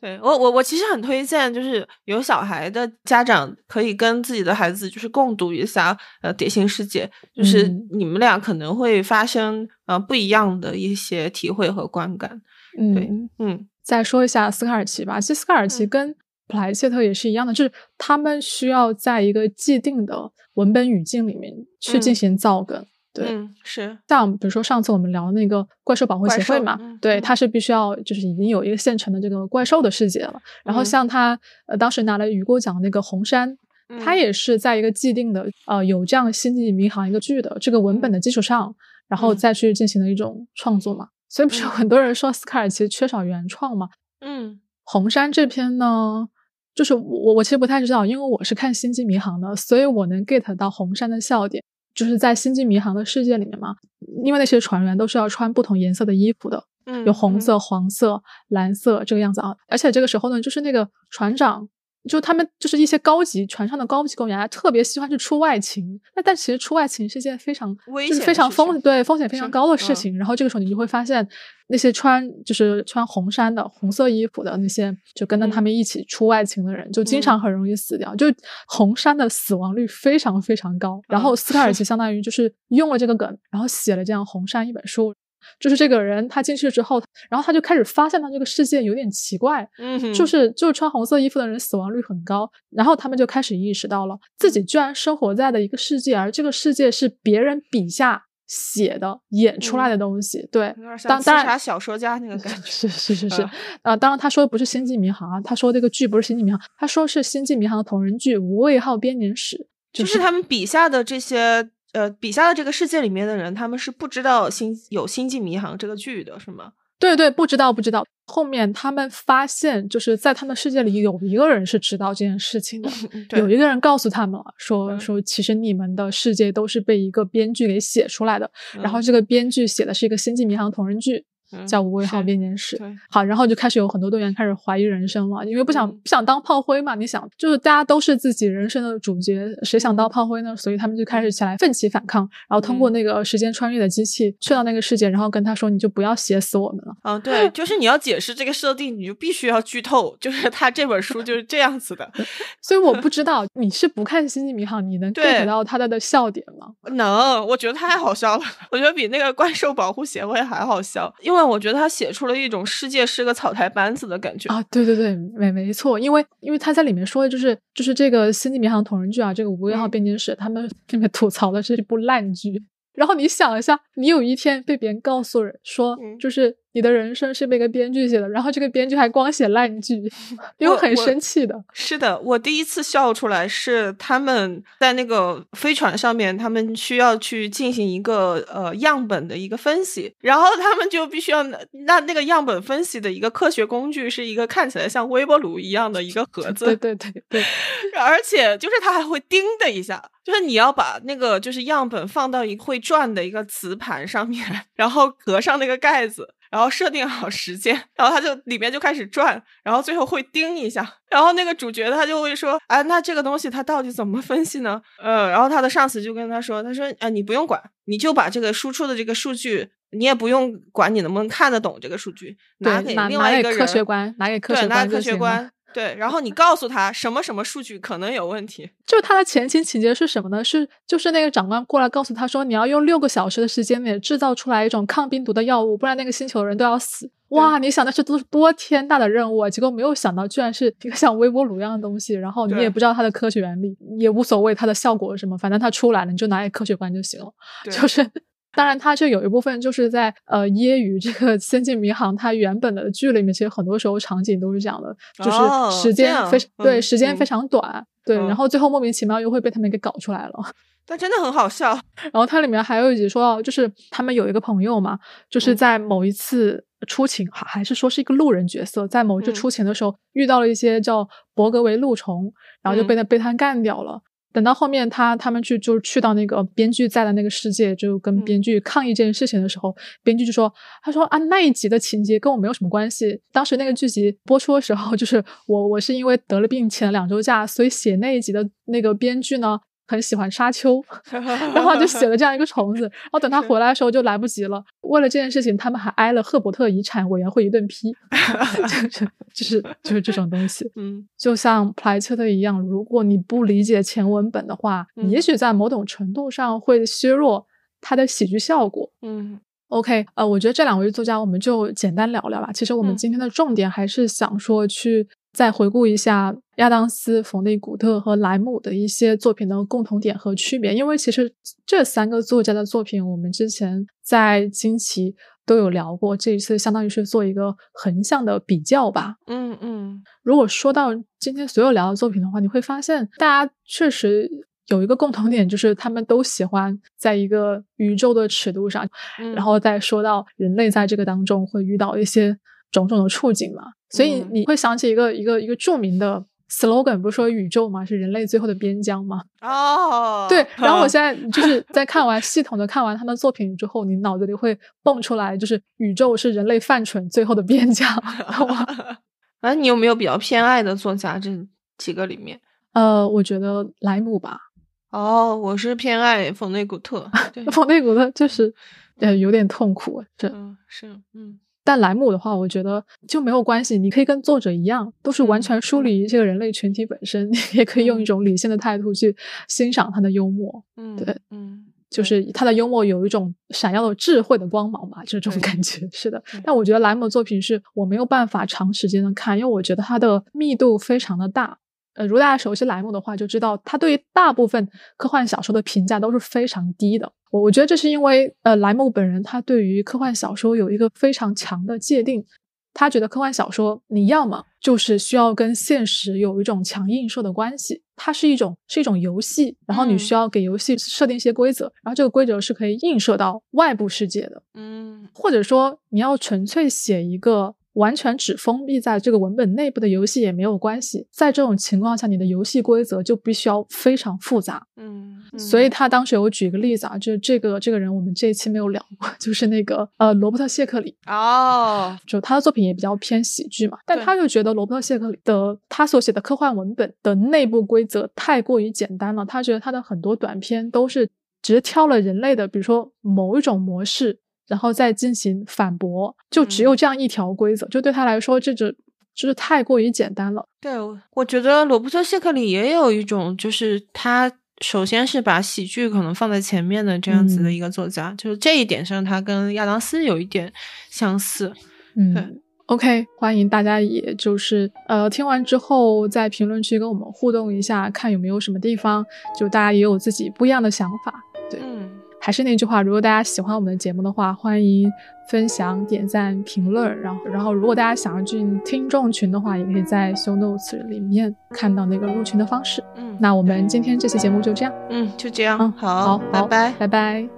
对，我我我其实很推荐，就是有小孩的家长可以跟自己的孩子就是共读一下呃《蝶形世界》，就是你们俩可能会发生、嗯、呃不一样的一些体会和观感。嗯对嗯，再说一下斯卡尔奇吧，其实斯卡尔奇跟普莱切特也是一样的，就是他们需要在一个既定的文本语境里面去进行造梗。嗯对、嗯，是像比如说上次我们聊那个怪兽保护协会嘛，嗯、对，它是必须要就是已经有一个现成的这个怪兽的世界了。嗯、然后像他呃当时拿了雨果奖的那个红杉，嗯、他也是在一个既定的呃有这样星际迷航一个剧的这个文本的基础上，然后再去进行了一种创作嘛。嗯、所以不是有很多人说斯卡尔奇缺少原创嘛？嗯，红杉这篇呢。就是我我其实不太知道，因为我是看星际迷航的，所以我能 get 到红杉的笑点。就是在星际迷航的世界里面嘛，因为那些船员都是要穿不同颜色的衣服的，嗯，有红色、黄色、蓝色这个样子啊。而且这个时候呢，就是那个船长，就他们就是一些高级船上的高级工人，特别喜欢去出外勤。那但其实出外勤是一件非常危险、就是、非常风对风险非常高的事情。然后这个时候你就会发现，那些穿就是穿红衫的、红色衣服的那些，就跟着他们一起出外勤的人，嗯、就经常很容易死掉。嗯、就红衫的死亡率非常非常高。然后斯卡尔奇相当于就是用了这个梗，然后写了这样红衫一本书。就是这个人他进去之后，然后他就开始发现他这个世界有点奇怪，嗯，就是就是穿红色衣服的人死亡率很高，然后他们就开始意识到了自己居然生活在的一个世界，而这个世界是别人笔下写的演出来的东西、嗯、对，当当然小说家那个感觉是是是是啊、呃，当然他说的不是星际迷航啊，他说这个剧不是星际迷航，他说是星际迷航的同人剧《无畏号编年史》，就是、就是他们笔下的这些呃，笔下的这个世界里面的人，他们是不知道星有《星际迷航》这个剧的，是吗？对对，不知道不知道。后面他们发现，就是在他们世界里有一个人是知道这件事情的，嗯、有一个人告诉他们了，说说其实你们的世界都是被一个编剧给写出来的，嗯、然后这个编剧写的是一个《星际迷航》同人剧。叫无畏号编年史、嗯、好，然后就开始有很多队员开始怀疑人生了，因为不想、嗯、不想当炮灰嘛，你想就是大家都是自己人生的主角，谁想当炮灰呢？所以他们就开始起来奋起反抗，然后通过那个时间穿越的机器去到那个世界，然后跟他说你就不要写死我们了啊、哦，对，就是你要解释这个设定你就必须要剧透，就是他这本书就是这样子的所以我不知道你是不看星际迷航你能 get 到他的笑点吗？能，我觉得太好笑了，我觉得比那个怪兽保护协会还好笑，因为我觉得他写出了一种世界是个草台班子的感觉啊！对对对，没没错，因为因为他在里面说的就是就是这个《星际迷航》同人剧啊，这个《无畏号编年史》，他们里面吐槽的是一部烂剧。然后你想一下，你有一天被别人告诉人说，嗯、就是你的人生是被一个编剧写的，然后这个编剧还光写烂剧，因为很生气的。是的，我第一次笑出来是他们在那个飞船上面，他们需要去进行一个呃样本的一个分析，然后他们就必须要那那个样本分析的一个科学工具是一个看起来像微波炉一样的一个盒子，对对对对，而且就是它还会叮的一下。就是你要把那个就是样本放到一个会转的一个磁盘上面，然后合上那个盖子，然后设定好时间，然后它就里面就开始转，然后最后会叮一下。然后那个主角他就会说，哎，那这个东西它到底怎么分析呢？呃，然后他的上司就跟他说，他说，哎，你不用管，你就把这个输出的这个数据，你也不用管你能不能看得懂这个数据，拿给另外一个人，拿给科学官，拿给科学官，对，拿给科学官。对，然后你告诉他什么什么数据可能有问题。就他的前情情节是什么呢？是就是那个长官过来告诉他说，你要用六个小时的时间内制造出来一种抗病毒的药物，不然那个星球人都要死。哇，你想的是都是多天大的任务啊！结果没有想到居然是一个像微波炉一样的东西，然后你也不知道它的科学原理，也无所谓它的效果是什么，反正它出来了你就拿给科学官就行了。就是。当然它这有一部分就是在呃揶揄这个仙境迷航，它原本的剧里面其实很多时候场景都是这样的，就是时间非常、哦、对、嗯、时间非常短、嗯、对，然后最后莫名其妙又会被他们给搞出来了，但真的很好笑。然后它里面还有一集说到，就是他们有一个朋友嘛，就是在某一次出勤、嗯、还是说是一个路人角色，在某一次出勤的时候、嗯、遇到了一些叫伯格维路虫，然后就被他、嗯、被他干掉了。等到后面他他们去就是去到那个编剧在的那个世界，就跟编剧抗议这件事情的时候、嗯、编剧就说，他说啊，那一集的情节跟我没有什么关系，当时那个剧集播出的时候，就是我我是因为得了病请了两周假，所以写那一集的那个编剧呢很喜欢沙丘，然后就写了这样一个虫子，然后等他回来的时候就来不及了。为了这件事情他们还挨了赫伯特遗产委员会一顿批就是就是这种东西。嗯，就像普莱切特一样，如果你不理解前文本的话、嗯、也许在某种程度上会削弱它的喜剧效果。嗯 OK， 呃，我觉得这两位作家我们就简单聊聊吧。其实我们今天的重点还是想说去再回顾一下亚当斯、冯内古特和莱姆的一些作品的共同点和区别，因为其实这三个作家的作品我们之前在惊奇都有聊过，这一次相当于是做一个横向的比较吧。嗯嗯，如果说到今天所有聊的作品的话，你会发现大家确实有一个共同点，就是他们都喜欢在一个宇宙的尺度上、嗯、然后再说到人类在这个当中会遇到一些种种的处境嘛，所以你会想起一个、嗯、一个一个著名的 slogan， 不是说宇宙嘛是人类最后的边疆嘛？哦，对。然后我现在就是在看完系统的看完他们作品之后，你脑子里会蹦出来，就是宇宙是人类犯蠢最后的边疆。啊，你有没有比较偏爱的作家这几个里面？呃，我觉得莱姆吧。哦，我是偏爱冯内古特。冯内古特就是呃有点痛苦，这、嗯、是嗯。但莱姆的话我觉得就没有关系，你可以跟作者一样都是完全梳理这个人类群体本身、嗯、你也可以用一种理性的态度去欣赏他的幽默。嗯，对，嗯，就是他的幽默有一种闪耀的智慧的光芒吧，这种感觉。是的，但我觉得莱姆的作品是我没有办法长时间的看，因为我觉得他的密度非常的大。呃，如果大家熟悉莱姆的话就知道他对于大部分科幻小说的评价都是非常低的。我我觉得这是因为呃，莱姆本人他对于科幻小说有一个非常强的界定，他觉得科幻小说你要么就是需要跟现实有一种强映射的关系，它是一种是一种游戏，然后你需要给游戏设定一些规则、嗯、然后这个规则是可以映射到外部世界的，嗯，或者说你要纯粹写一个完全只封闭在这个文本内部的游戏也没有关系，在这种情况下你的游戏规则就必须要非常复杂。 嗯， 嗯，所以他当时有举一个例子啊，就是这个这个人我们这一期没有聊过，就是那个呃罗伯特谢克里。哦，就他的作品也比较偏喜剧嘛，但他就觉得罗伯特谢克里的他所写的科幻文本的内部规则太过于简单了，他觉得他的很多短篇都是只挑了人类的比如说某一种模式然后再进行反驳，就只有这样一条规则、嗯、就对他来说这只就是太过于简单了。对，我觉得罗伯特谢克里也有一种就是他首先是把喜剧可能放在前面的这样子的一个作家、嗯、就是这一点上他跟亚当斯有一点相似。嗯，对。OK， 欢迎大家也就是呃听完之后在评论区跟我们互动一下，看有没有什么地方就大家也有自己不一样的想法。对，嗯，还是那句话，如果大家喜欢我们的节目的话，欢迎分享、点赞、评论。然后，然后如果大家想要进听众群的话，也可以在 show notes 里面看到那个入群的方式。嗯，那我们今天这期节目就这样。嗯，就这样。嗯，好，好，拜拜，拜拜。